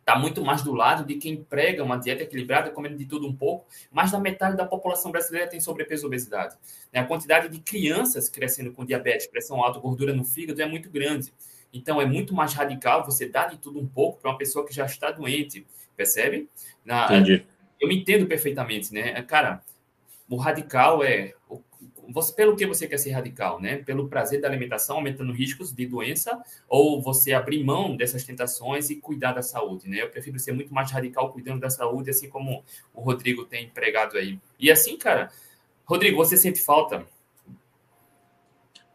está muito mais do lado de quem prega uma dieta equilibrada, comendo de tudo um pouco, mas na metade da população brasileira tem sobrepeso e obesidade. A quantidade de crianças crescendo com diabetes, pressão alta, gordura no fígado é muito grande. Então, é muito mais radical você dar de tudo um pouco para uma pessoa que já está doente. Percebe? Na, Entendi. Eu me entendo perfeitamente, né? Cara, o radical é... O, você, pelo que você quer ser radical, né? Pelo prazer da alimentação, aumentando riscos de doença, ou você abrir mão dessas tentações e cuidar da saúde, né? Eu prefiro ser muito mais radical cuidando da saúde, assim como o Rodrigo tem empregado aí. E assim, cara... Rodrigo, você sente falta?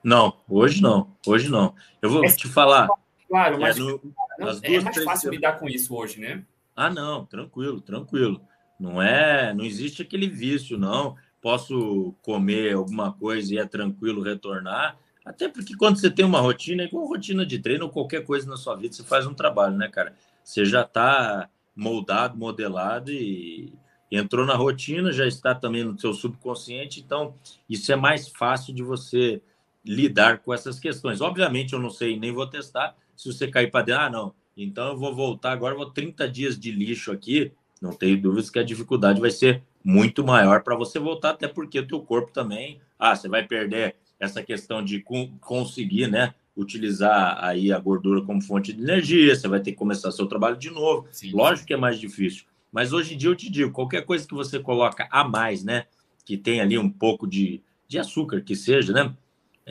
Não, hoje não. Hoje não. Eu vou é, te falar... Claro, mas é, no, não, é mais fácil lidar com isso hoje, né? Ah, não, tranquilo, tranquilo. Não é, não existe aquele vício, não. Posso comer alguma coisa e é tranquilo retornar. Até porque quando você tem uma rotina, é igual rotina de treino ou qualquer coisa na sua vida, você faz um trabalho, né, cara? Você já está moldado, modelado e entrou na rotina, já está também no seu subconsciente. Então, isso é mais fácil de você lidar com essas questões. Obviamente, eu não sei, nem vou testar se você cair para dentro, ah, não, então eu vou voltar agora, vou trinta dias de lixo aqui, não tenho dúvidas que a dificuldade vai ser muito maior para você voltar, até porque o teu corpo também, ah, você vai perder essa questão de conseguir, né, utilizar aí a gordura como fonte de energia, você vai ter que começar seu trabalho de novo. Sim. Lógico que é mais difícil, mas hoje em dia eu te digo, qualquer coisa que você coloca a mais, né, que tem ali um pouco de, de açúcar, que seja, né,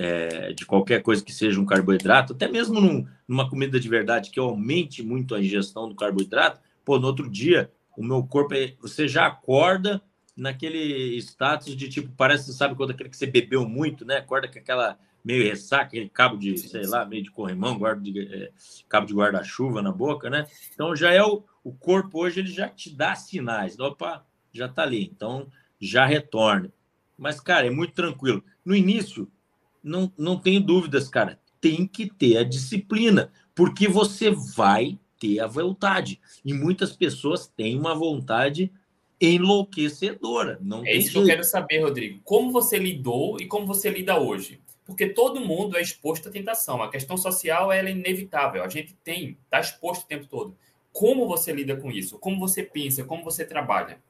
é, de qualquer coisa que seja um carboidrato, até mesmo num, numa comida de verdade que aumente muito a ingestão do carboidrato, pô, no outro dia, o meu corpo, é, você já acorda naquele status de tipo, parece, sabe, quando aquele que você bebeu muito, né, acorda com aquela meio ressaca, aquele cabo de, sei lá, meio de corrimão, guarda de, é, cabo de guarda-chuva na boca, né? Então, já é o, o corpo hoje, ele já te dá sinais. Opa, já tá ali. Então, já retorna. Mas, cara, é muito tranquilo. No início, não, não tenho dúvidas, cara. Tem que ter a disciplina, porque você vai ter a vontade. E muitas pessoas têm uma vontade enlouquecedora. Não é isso que eu quero saber, Rodrigo. Como você lidou e como você lida hoje? Porque todo mundo é exposto à tentação. A questão social, ela é inevitável. A gente tem, está exposto o tempo todo. Como você lida com isso? Como você pensa? Como você trabalha?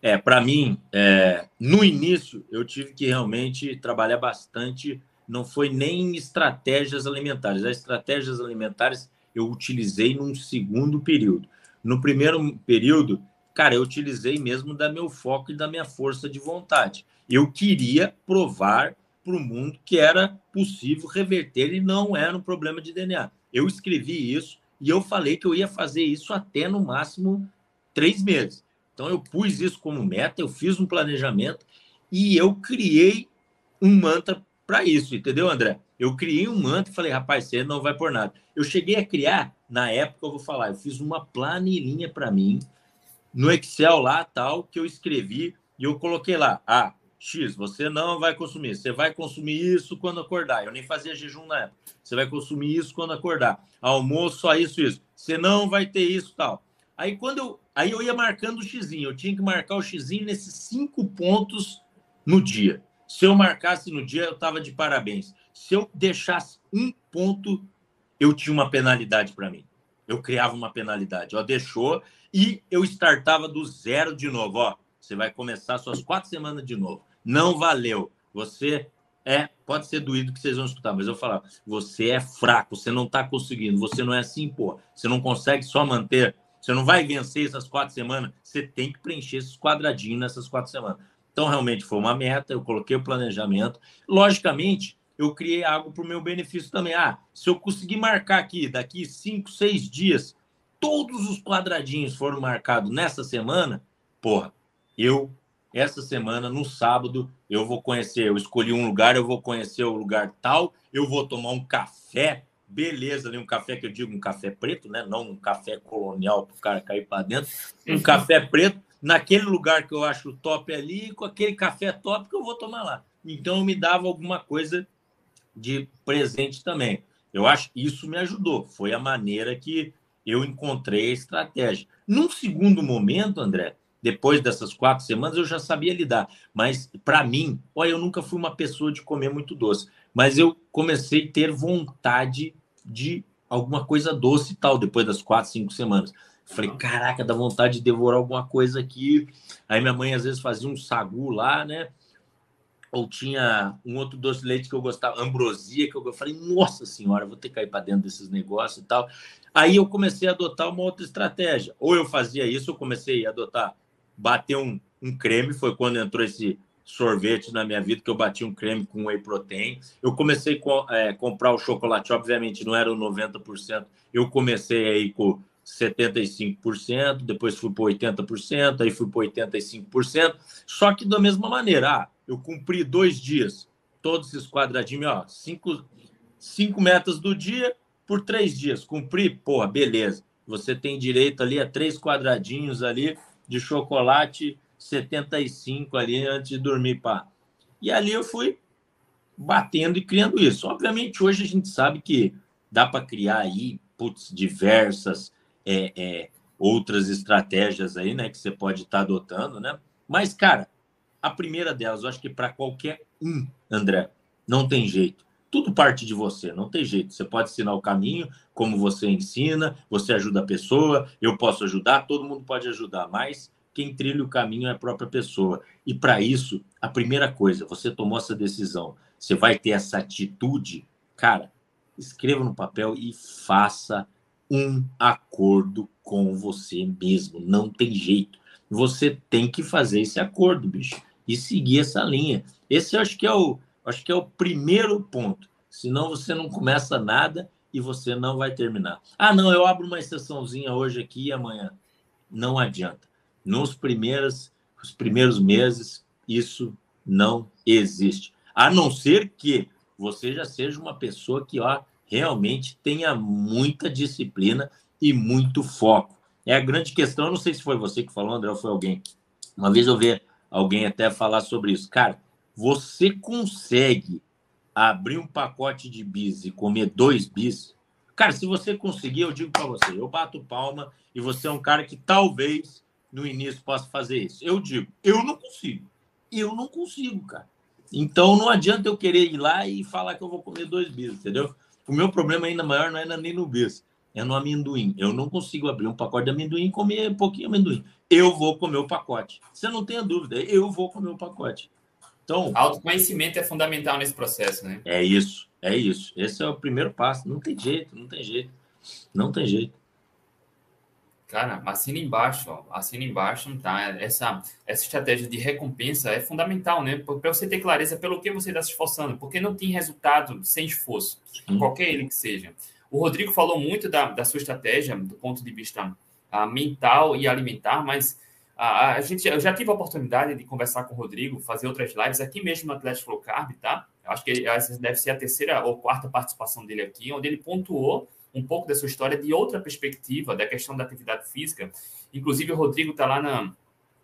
É, para mim, é, no início, eu tive que realmente trabalhar bastante. Não foi nem estratégias alimentares. As estratégias alimentares eu utilizei num segundo período. No primeiro período, cara, eu utilizei mesmo da meu foco e da minha força de vontade. Eu queria provar para o mundo que era possível reverter e não era um problema de D N A. Eu escrevi isso e eu falei que eu ia fazer isso até no máximo três meses. Então eu pus isso como meta, eu fiz um planejamento e eu criei um mantra para isso, entendeu, André? Eu criei um mantra e falei, rapaz, você não vai por nada. Eu cheguei a criar, na época eu vou falar, eu fiz uma planilhinha para mim no Excel lá, tal, que eu escrevi e eu coloquei lá, ah, X, você não vai consumir, você vai consumir isso quando acordar. Eu nem fazia jejum na época. Você vai consumir isso quando acordar. Almoço, só isso, isso. Você não vai ter isso, tal. Aí quando eu, aí eu ia marcando o xizinho, eu tinha que marcar o xizinho nesses cinco pontos no dia. Se eu marcasse no dia, eu estava de parabéns. Se eu deixasse um ponto, eu tinha uma penalidade para mim. Eu criava uma penalidade. Ó, deixou e eu startava do zero de novo. Ó, você vai começar suas quatro semanas de novo. Não valeu. Você é... Pode ser doído que vocês vão escutar, mas eu falava, você é fraco, você não está conseguindo, você não é assim, pô. Você não consegue só manter, você não vai vencer essas quatro semanas, você tem que preencher esses quadradinhos nessas quatro semanas. Então, realmente, foi uma meta, eu coloquei o planejamento. Logicamente, eu criei algo para o meu benefício também. Ah, se eu conseguir marcar aqui, daqui cinco, seis dias, todos os quadradinhos foram marcados nessa semana, porra, eu... Essa semana, no sábado, eu vou conhecer, eu escolhi um lugar, eu vou conhecer o lugar tal, eu vou tomar um café, beleza, ali um café que eu digo, um café preto, né? Não um café colonial para o cara cair para dentro, um café preto, naquele lugar que eu acho top ali, com aquele café top que eu vou tomar lá. Então, eu me dava alguma coisa de presente também. Eu acho que isso me ajudou, foi a maneira que eu encontrei a estratégia. Num segundo momento, André, depois dessas quatro semanas, eu já sabia lidar. Mas, para mim, olha, eu nunca fui uma pessoa de comer muito doce. Mas eu comecei a ter vontade de alguma coisa doce e tal, depois das quatro, cinco semanas. Falei, caraca, dá vontade de devorar alguma coisa aqui. Aí minha mãe, às vezes, fazia um sagu lá, né? Ou tinha um outro doce de leite que eu gostava, ambrosia, que eu falei, nossa senhora, vou ter que cair para dentro desses negócios e tal. Aí eu comecei a adotar uma outra estratégia. Ou eu fazia isso, eu comecei a adotar bateu um, um creme, foi quando entrou esse sorvete na minha vida, que eu bati um creme com whey protein. Eu comecei a co- é, comprar o chocolate, obviamente não era o noventa por cento, eu comecei aí com setenta e cinco por cento, depois fui para oitenta por cento, aí fui para oitenta e cinco por cento, só que da mesma maneira, ah, eu cumpri dois dias, todos esses quadradinhos, ó, cinco, cinco metas do dia por três dias, cumpri, porra, beleza, você tem direito ali a três quadradinhos ali, de chocolate setenta e cinco ali antes de dormir, pá. E ali eu fui batendo e criando isso. Obviamente, hoje a gente sabe que dá para criar aí, putz, diversas é, é, outras estratégias aí, né, que você pode estar tá adotando, né? Mas, cara, a primeira delas, eu acho que para qualquer um, André, não tem jeito. tudo parte de você, não tem jeito. Você pode ensinar o caminho, como você ensina, você ajuda a pessoa, eu posso ajudar, todo mundo pode ajudar, mas quem trilha o caminho é a própria pessoa. E para isso, a primeira coisa, você tomou essa decisão, você vai ter essa atitude, cara, escreva no papel e faça um acordo com você mesmo, não tem jeito. Você tem que fazer esse acordo, bicho, e seguir essa linha. Esse eu acho que é o, acho que é o primeiro ponto, senão você não começa nada e você não vai terminar. Ah, não, eu abro uma exceçãozinha hoje aqui e amanhã. Não adianta. Nos primeiros, os primeiros meses, isso não existe. A não ser que você já seja uma pessoa que ó, realmente tenha muita disciplina e muito foco. É a grande questão, eu não sei se foi você que falou, André, ou foi alguém. Uma vez eu vi alguém até falar sobre isso. Cara, você consegue abrir um pacote de bis e comer dois bis? Cara, se você conseguir, eu digo para você, eu bato palma e você é um cara que talvez no início possa fazer isso. Eu digo, eu não consigo. Eu não consigo, cara. Então não adianta eu querer ir lá e falar que eu vou comer dois bis, entendeu? O meu problema ainda maior não é nem no bis. É no amendoim. Eu não consigo abrir um pacote de amendoim e comer um pouquinho de amendoim. Eu vou comer o pacote. Você não tenha dúvida, eu vou comer o pacote. Então, autoconhecimento é fundamental nesse processo, né? É isso, é isso. Esse é o primeiro passo. Não tem jeito, não tem jeito. Não tem jeito. Cara, assina embaixo, ó. Assina embaixo, tá? Essa, essa estratégia de recompensa é fundamental, né? Para você ter clareza pelo que você está se esforçando. Porque não tem resultado sem esforço, hum. qualquer ele que seja. O Rodrigo falou muito da, da sua estratégia do ponto de vista ah, mental e alimentar, mas ah, a gente, eu já tive a oportunidade de conversar com o Rodrigo, fazer outras lives aqui mesmo no Atletas Low Carb, tá? Eu acho que essa deve ser a terceira ou quarta participação dele aqui, onde ele pontuou um pouco da sua história de outra perspectiva, da questão da atividade física. Inclusive, o Rodrigo está lá na,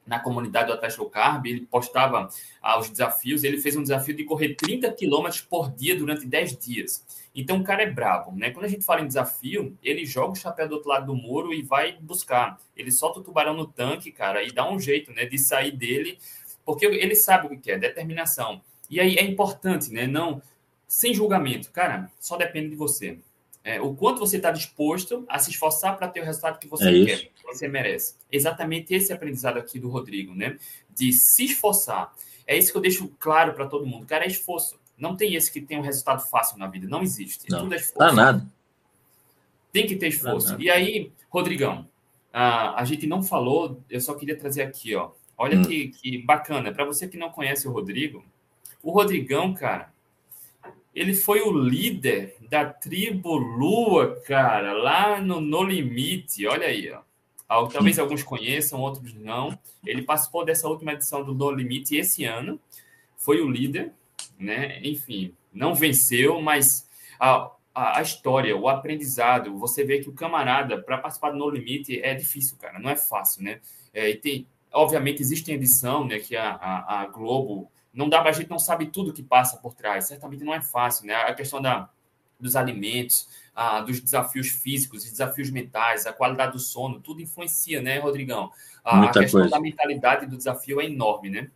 na comunidade do Atletas Low Carb, ele postava ah, os desafios, ele fez um desafio de correr trinta quilômetros por dia durante dez dias. Então, o cara é brabo, né? Quando a gente fala em desafio, ele joga o chapéu do outro lado do muro e vai buscar. Ele solta o tubarão no tanque, cara, e dá um jeito, né, de sair dele, porque ele sabe o que é, determinação. E aí é importante, né? Não, sem julgamento, cara, só depende de você. É, o quanto você está disposto a se esforçar para ter o resultado que você é quer, que você merece. Exatamente esse aprendizado aqui do Rodrigo, né? De se esforçar. É isso que eu deixo claro para todo mundo. Cara, é esforço. Não tem esse que tem um resultado fácil na vida. Não existe. Não. Tudo é esforço. Não, nada. Tem que ter esforço. Não, e aí, Rodrigão, a, a gente não falou, eu só queria trazer aqui, ó. Olha hum. que, que bacana. Para você que não conhece o Rodrigo, o Rodrigão, cara, ele foi o líder da tribo Lua, cara, lá no No Limite. Olha aí, ó. Talvez alguns conheçam, outros não. Ele participou dessa última edição do No Limite esse ano. Foi o líder. Né? Enfim, não venceu, mas a, a, a história, o aprendizado, você vê que o camarada, para participar do No Limite, é difícil, cara, não é fácil, né? É, e tem, obviamente, existe a edição, né, que a, a, a Globo, não dá, a gente não sabe tudo que passa por trás, certamente não é fácil, né? A questão da, dos alimentos, a, dos desafios físicos, os desafios mentais, a qualidade do sono, tudo influencia, né, Rodrigão? A, Muita a questão coisa. da mentalidade do desafio é enorme, né?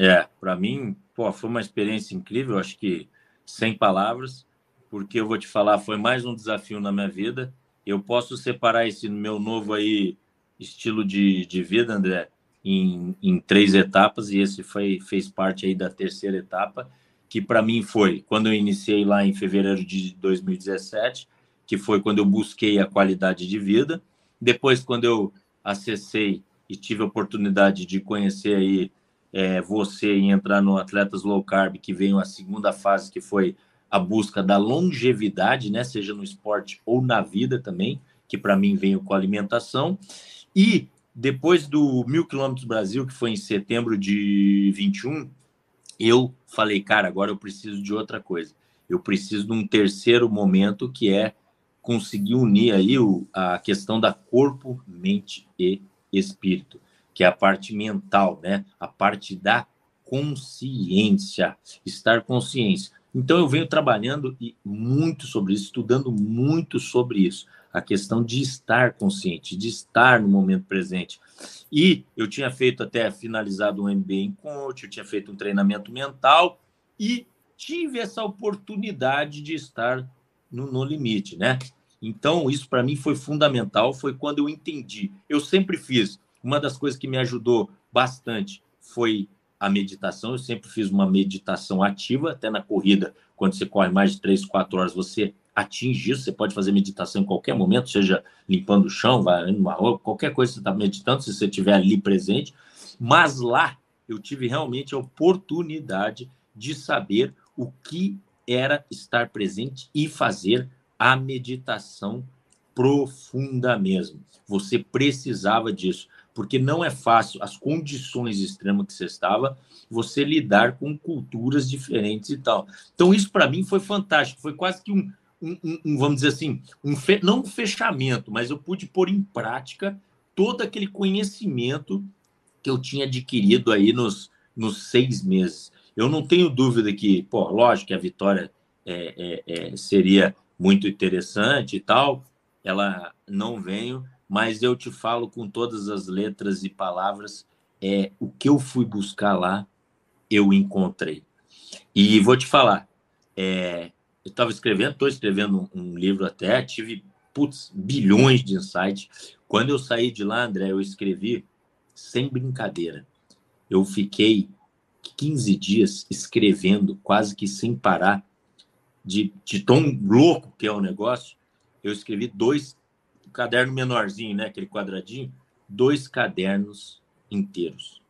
É, para mim, pô, foi uma experiência incrível, acho que sem palavras, porque eu vou te falar, foi mais um desafio na minha vida. Eu posso separar esse meu novo aí estilo de, de vida, André, em, em três etapas, e esse foi, fez parte aí da terceira etapa, que para mim foi quando eu iniciei lá em fevereiro de dois mil e dezessete, que foi quando eu busquei a qualidade de vida. Depois, quando eu acessei e tive a oportunidade de conhecer aí É, você entrar no Atletas Low Carb, que veio a segunda fase, que foi a busca da longevidade, né? Seja no esporte ou na vida também, que para mim veio com a alimentação. E depois do Mil Quilômetros Brasil, que foi em setembro de vinte e um, eu falei, cara, agora eu preciso de outra coisa. Eu preciso de um terceiro momento, que é conseguir unir aí o, a questão da corpo, mente e espírito, que é a parte mental, né? A parte da consciência, estar consciente. Então, eu venho trabalhando e muito sobre isso, estudando muito sobre isso, a questão de estar consciente, de estar no momento presente. E eu tinha feito até finalizado um M B A em coach, eu tinha feito um treinamento mental e tive essa oportunidade de estar no No Limite, né? Então, isso para mim foi fundamental, foi quando eu entendi. Eu sempre fiz, uma das coisas que me ajudou bastante foi a meditação. Eu sempre fiz uma meditação ativa, até na corrida, quando você corre mais de três, quatro horas, você atinge isso. Você pode fazer meditação em qualquer momento, seja limpando o chão, varrendo uma roupa, qualquer coisa que você está meditando, se você estiver ali presente. Mas lá eu tive realmente a oportunidade de saber o que era estar presente e fazer a meditação profunda mesmo. Você precisava disso, porque não é fácil, as condições extremas que você estava, você lidar com culturas diferentes e tal. Então, isso para mim foi fantástico, foi quase que um, um, um, um vamos dizer assim, um fe... não um fechamento, mas eu pude pôr em prática todo aquele conhecimento que eu tinha adquirido aí nos, nos seis meses. Eu não tenho dúvida que, pô, lógico que a vitória é, é, é, seria muito interessante e tal, ela não veio, mas eu te falo com todas as letras e palavras, é, o que eu fui buscar lá, eu encontrei. E vou te falar, é, eu estava escrevendo, estou escrevendo um, um livro até, tive, putz, bilhões de insights. Quando eu saí de lá, André, eu escrevi sem brincadeira. Eu fiquei quinze dias escrevendo, quase que sem parar, De, de tão louco que é o negócio. Eu escrevi dois, um caderno menorzinho, né, aquele quadradinho, dois cadernos inteiros,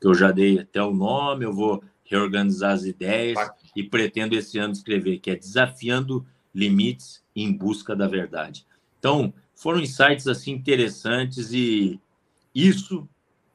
que eu já dei até o nome, eu vou reorganizar as ideias e pretendo esse ano escrever, que é Desafiando Limites em Busca da Verdade. Então, foram insights assim interessantes e isso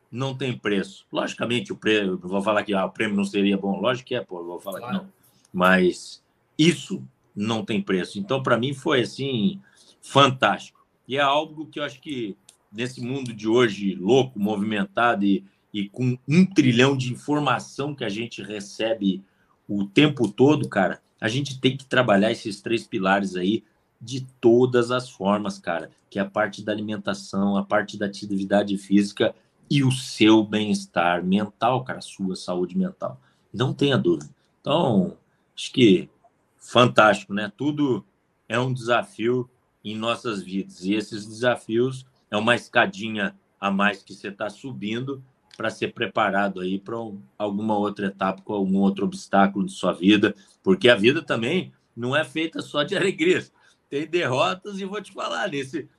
não tem preço. Logicamente, o prêmio, eu vou falar que ah, o prêmio não seria bom, lógico que é, pô, eu vou falar claro que não, mas isso não tem preço. Então, para mim, foi, assim, fantástico. E é algo que eu acho que, nesse mundo de hoje, louco, movimentado e, e com um trilhão de informação que a gente recebe o tempo todo, cara, a gente tem que trabalhar esses três pilares aí de todas as formas, cara, que é a parte da alimentação, a parte da atividade física e o seu bem-estar mental, cara, a sua saúde mental. Não tenha dúvida. Então, acho que fantástico, né? Tudo é um desafio em nossas vidas. E esses desafios é uma escadinha a mais que você está subindo para ser preparado aí para um, alguma outra etapa, com algum outro obstáculo de sua vida. Porque a vida também não é feita só de alegrias. Tem derrotas e vou te falar, nesse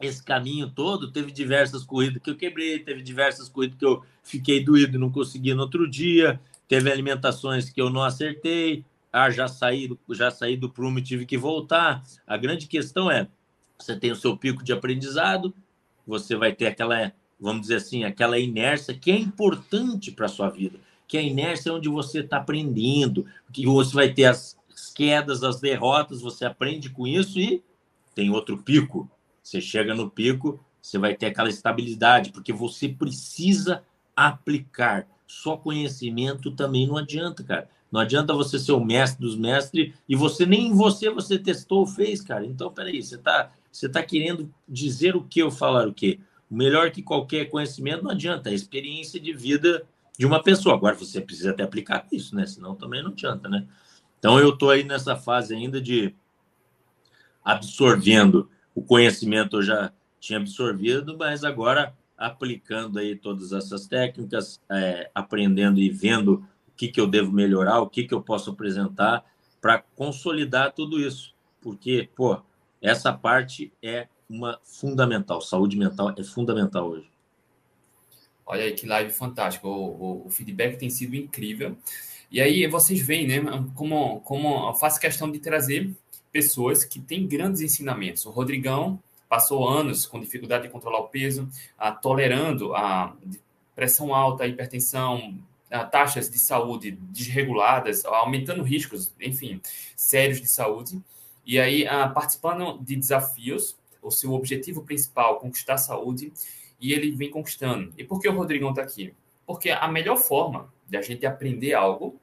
esse caminho todo, teve diversas corridas que eu quebrei, teve diversas corridas que eu fiquei doído e não consegui no outro dia, teve alimentações que eu não acertei. Ah, já saí, já saí do prumo e tive que voltar. A grande questão é, você tem o seu pico de aprendizado, você vai ter aquela, vamos dizer assim, aquela inércia que é importante para a sua vida, que a inércia é onde você está aprendendo, que você vai ter as quedas, as derrotas, você aprende com isso e tem outro pico. Você chega no pico, você vai ter aquela estabilidade, porque você precisa aplicar. Só conhecimento também não adianta, cara. Não adianta você ser o mestre dos mestres e você nem você, você testou ou fez, cara. Então, peraí, você está você tá querendo dizer o quê ou falar o quê? O melhor que qualquer conhecimento não adianta, é a experiência de vida de uma pessoa. Agora, você precisa até aplicar isso, né? Senão também não adianta, né? Então, eu estou aí nessa fase ainda de absorvendo o conhecimento, eu já tinha absorvido, mas agora aplicando aí todas essas técnicas, é, aprendendo e vendo o que, que eu devo melhorar, o que, que eu posso apresentar para consolidar tudo isso. Porque, pô, essa parte é uma fundamental. Saúde mental é fundamental hoje. Olha aí que live fantástica. O, o, o feedback tem sido incrível. E aí vocês veem, né, como, como eu faço questão de trazer pessoas que têm grandes ensinamentos. O Rodrigão passou anos com dificuldade de controlar o peso, a, tolerando a pressão alta, a hipertensão, taxas de saúde desreguladas, aumentando riscos, enfim, sérios de saúde. E aí, participando de desafios, o seu objetivo principal, conquistar a saúde, e ele vem conquistando. E por que o Rodrigão está aqui? Porque a melhor forma de a gente aprender algo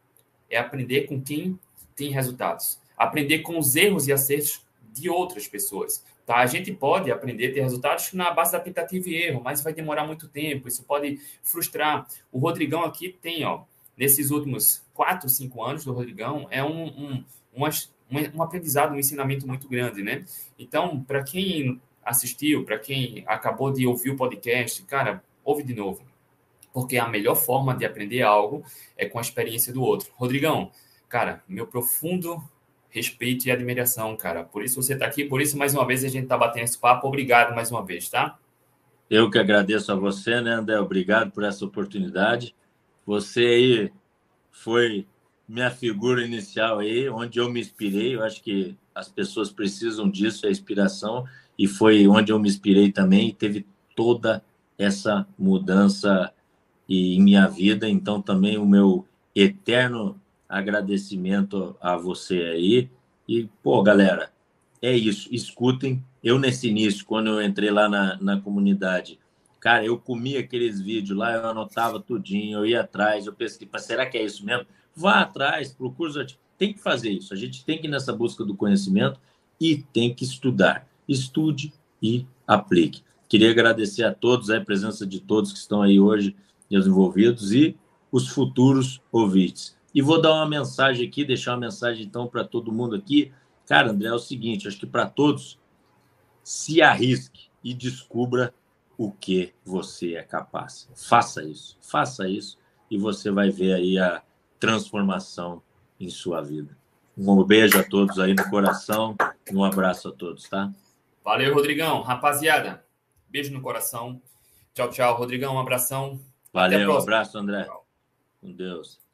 é aprender com quem tem resultados. Aprender com os erros e acertos de outras pessoas. Tá? A gente pode aprender a ter resultados na base da tentativa e erro, mas vai demorar muito tempo, isso pode frustrar. O Rodrigão aqui tem ó, nesses últimos quatro, cinco anos do Rodrigão, é um, um, uma, um aprendizado, um ensinamento muito grande, né? Então, para quem assistiu, para quem acabou de ouvir o podcast, cara, ouve de novo. Porque a melhor forma de aprender algo é com a experiência do outro. Rodrigão, cara, meu profundo respeito e admiração, cara. Por isso você está aqui, por isso mais uma vez a gente está batendo esse papo. Obrigado mais uma vez, tá? Eu que agradeço a você, né, André? Obrigado por essa oportunidade. Você aí foi minha figura inicial aí, onde eu me inspirei. Eu acho que as pessoas precisam disso, é inspiração. E foi onde eu me inspirei também. Teve toda essa mudança e em minha vida, então também o meu eterno agradecimento a você aí. E, pô, galera, é isso, escutem. Eu, nesse início, quando eu entrei lá na, na comunidade, cara, eu comia aqueles vídeos lá, eu anotava tudinho, eu ia atrás, eu pensei, será que é isso mesmo? Vá atrás, procura, tem que fazer isso. A gente tem que ir nessa busca do conhecimento e tem que estudar. Estude e aplique. Queria agradecer a todos, a presença de todos que estão aí hoje, e os envolvidos e os futuros ouvintes. E vou dar uma mensagem aqui, deixar uma mensagem, então, para todo mundo aqui. Cara, André, é o seguinte, acho que para todos, se arrisque e descubra o que você é capaz. Faça isso, faça isso, e você vai ver aí a transformação em sua vida. Um beijo a todos aí no coração, um abraço a todos, tá? Valeu, Rodrigão. Rapaziada, beijo no coração. Tchau, tchau, Rodrigão, um abração. Valeu, um abraço, André. Com Deus.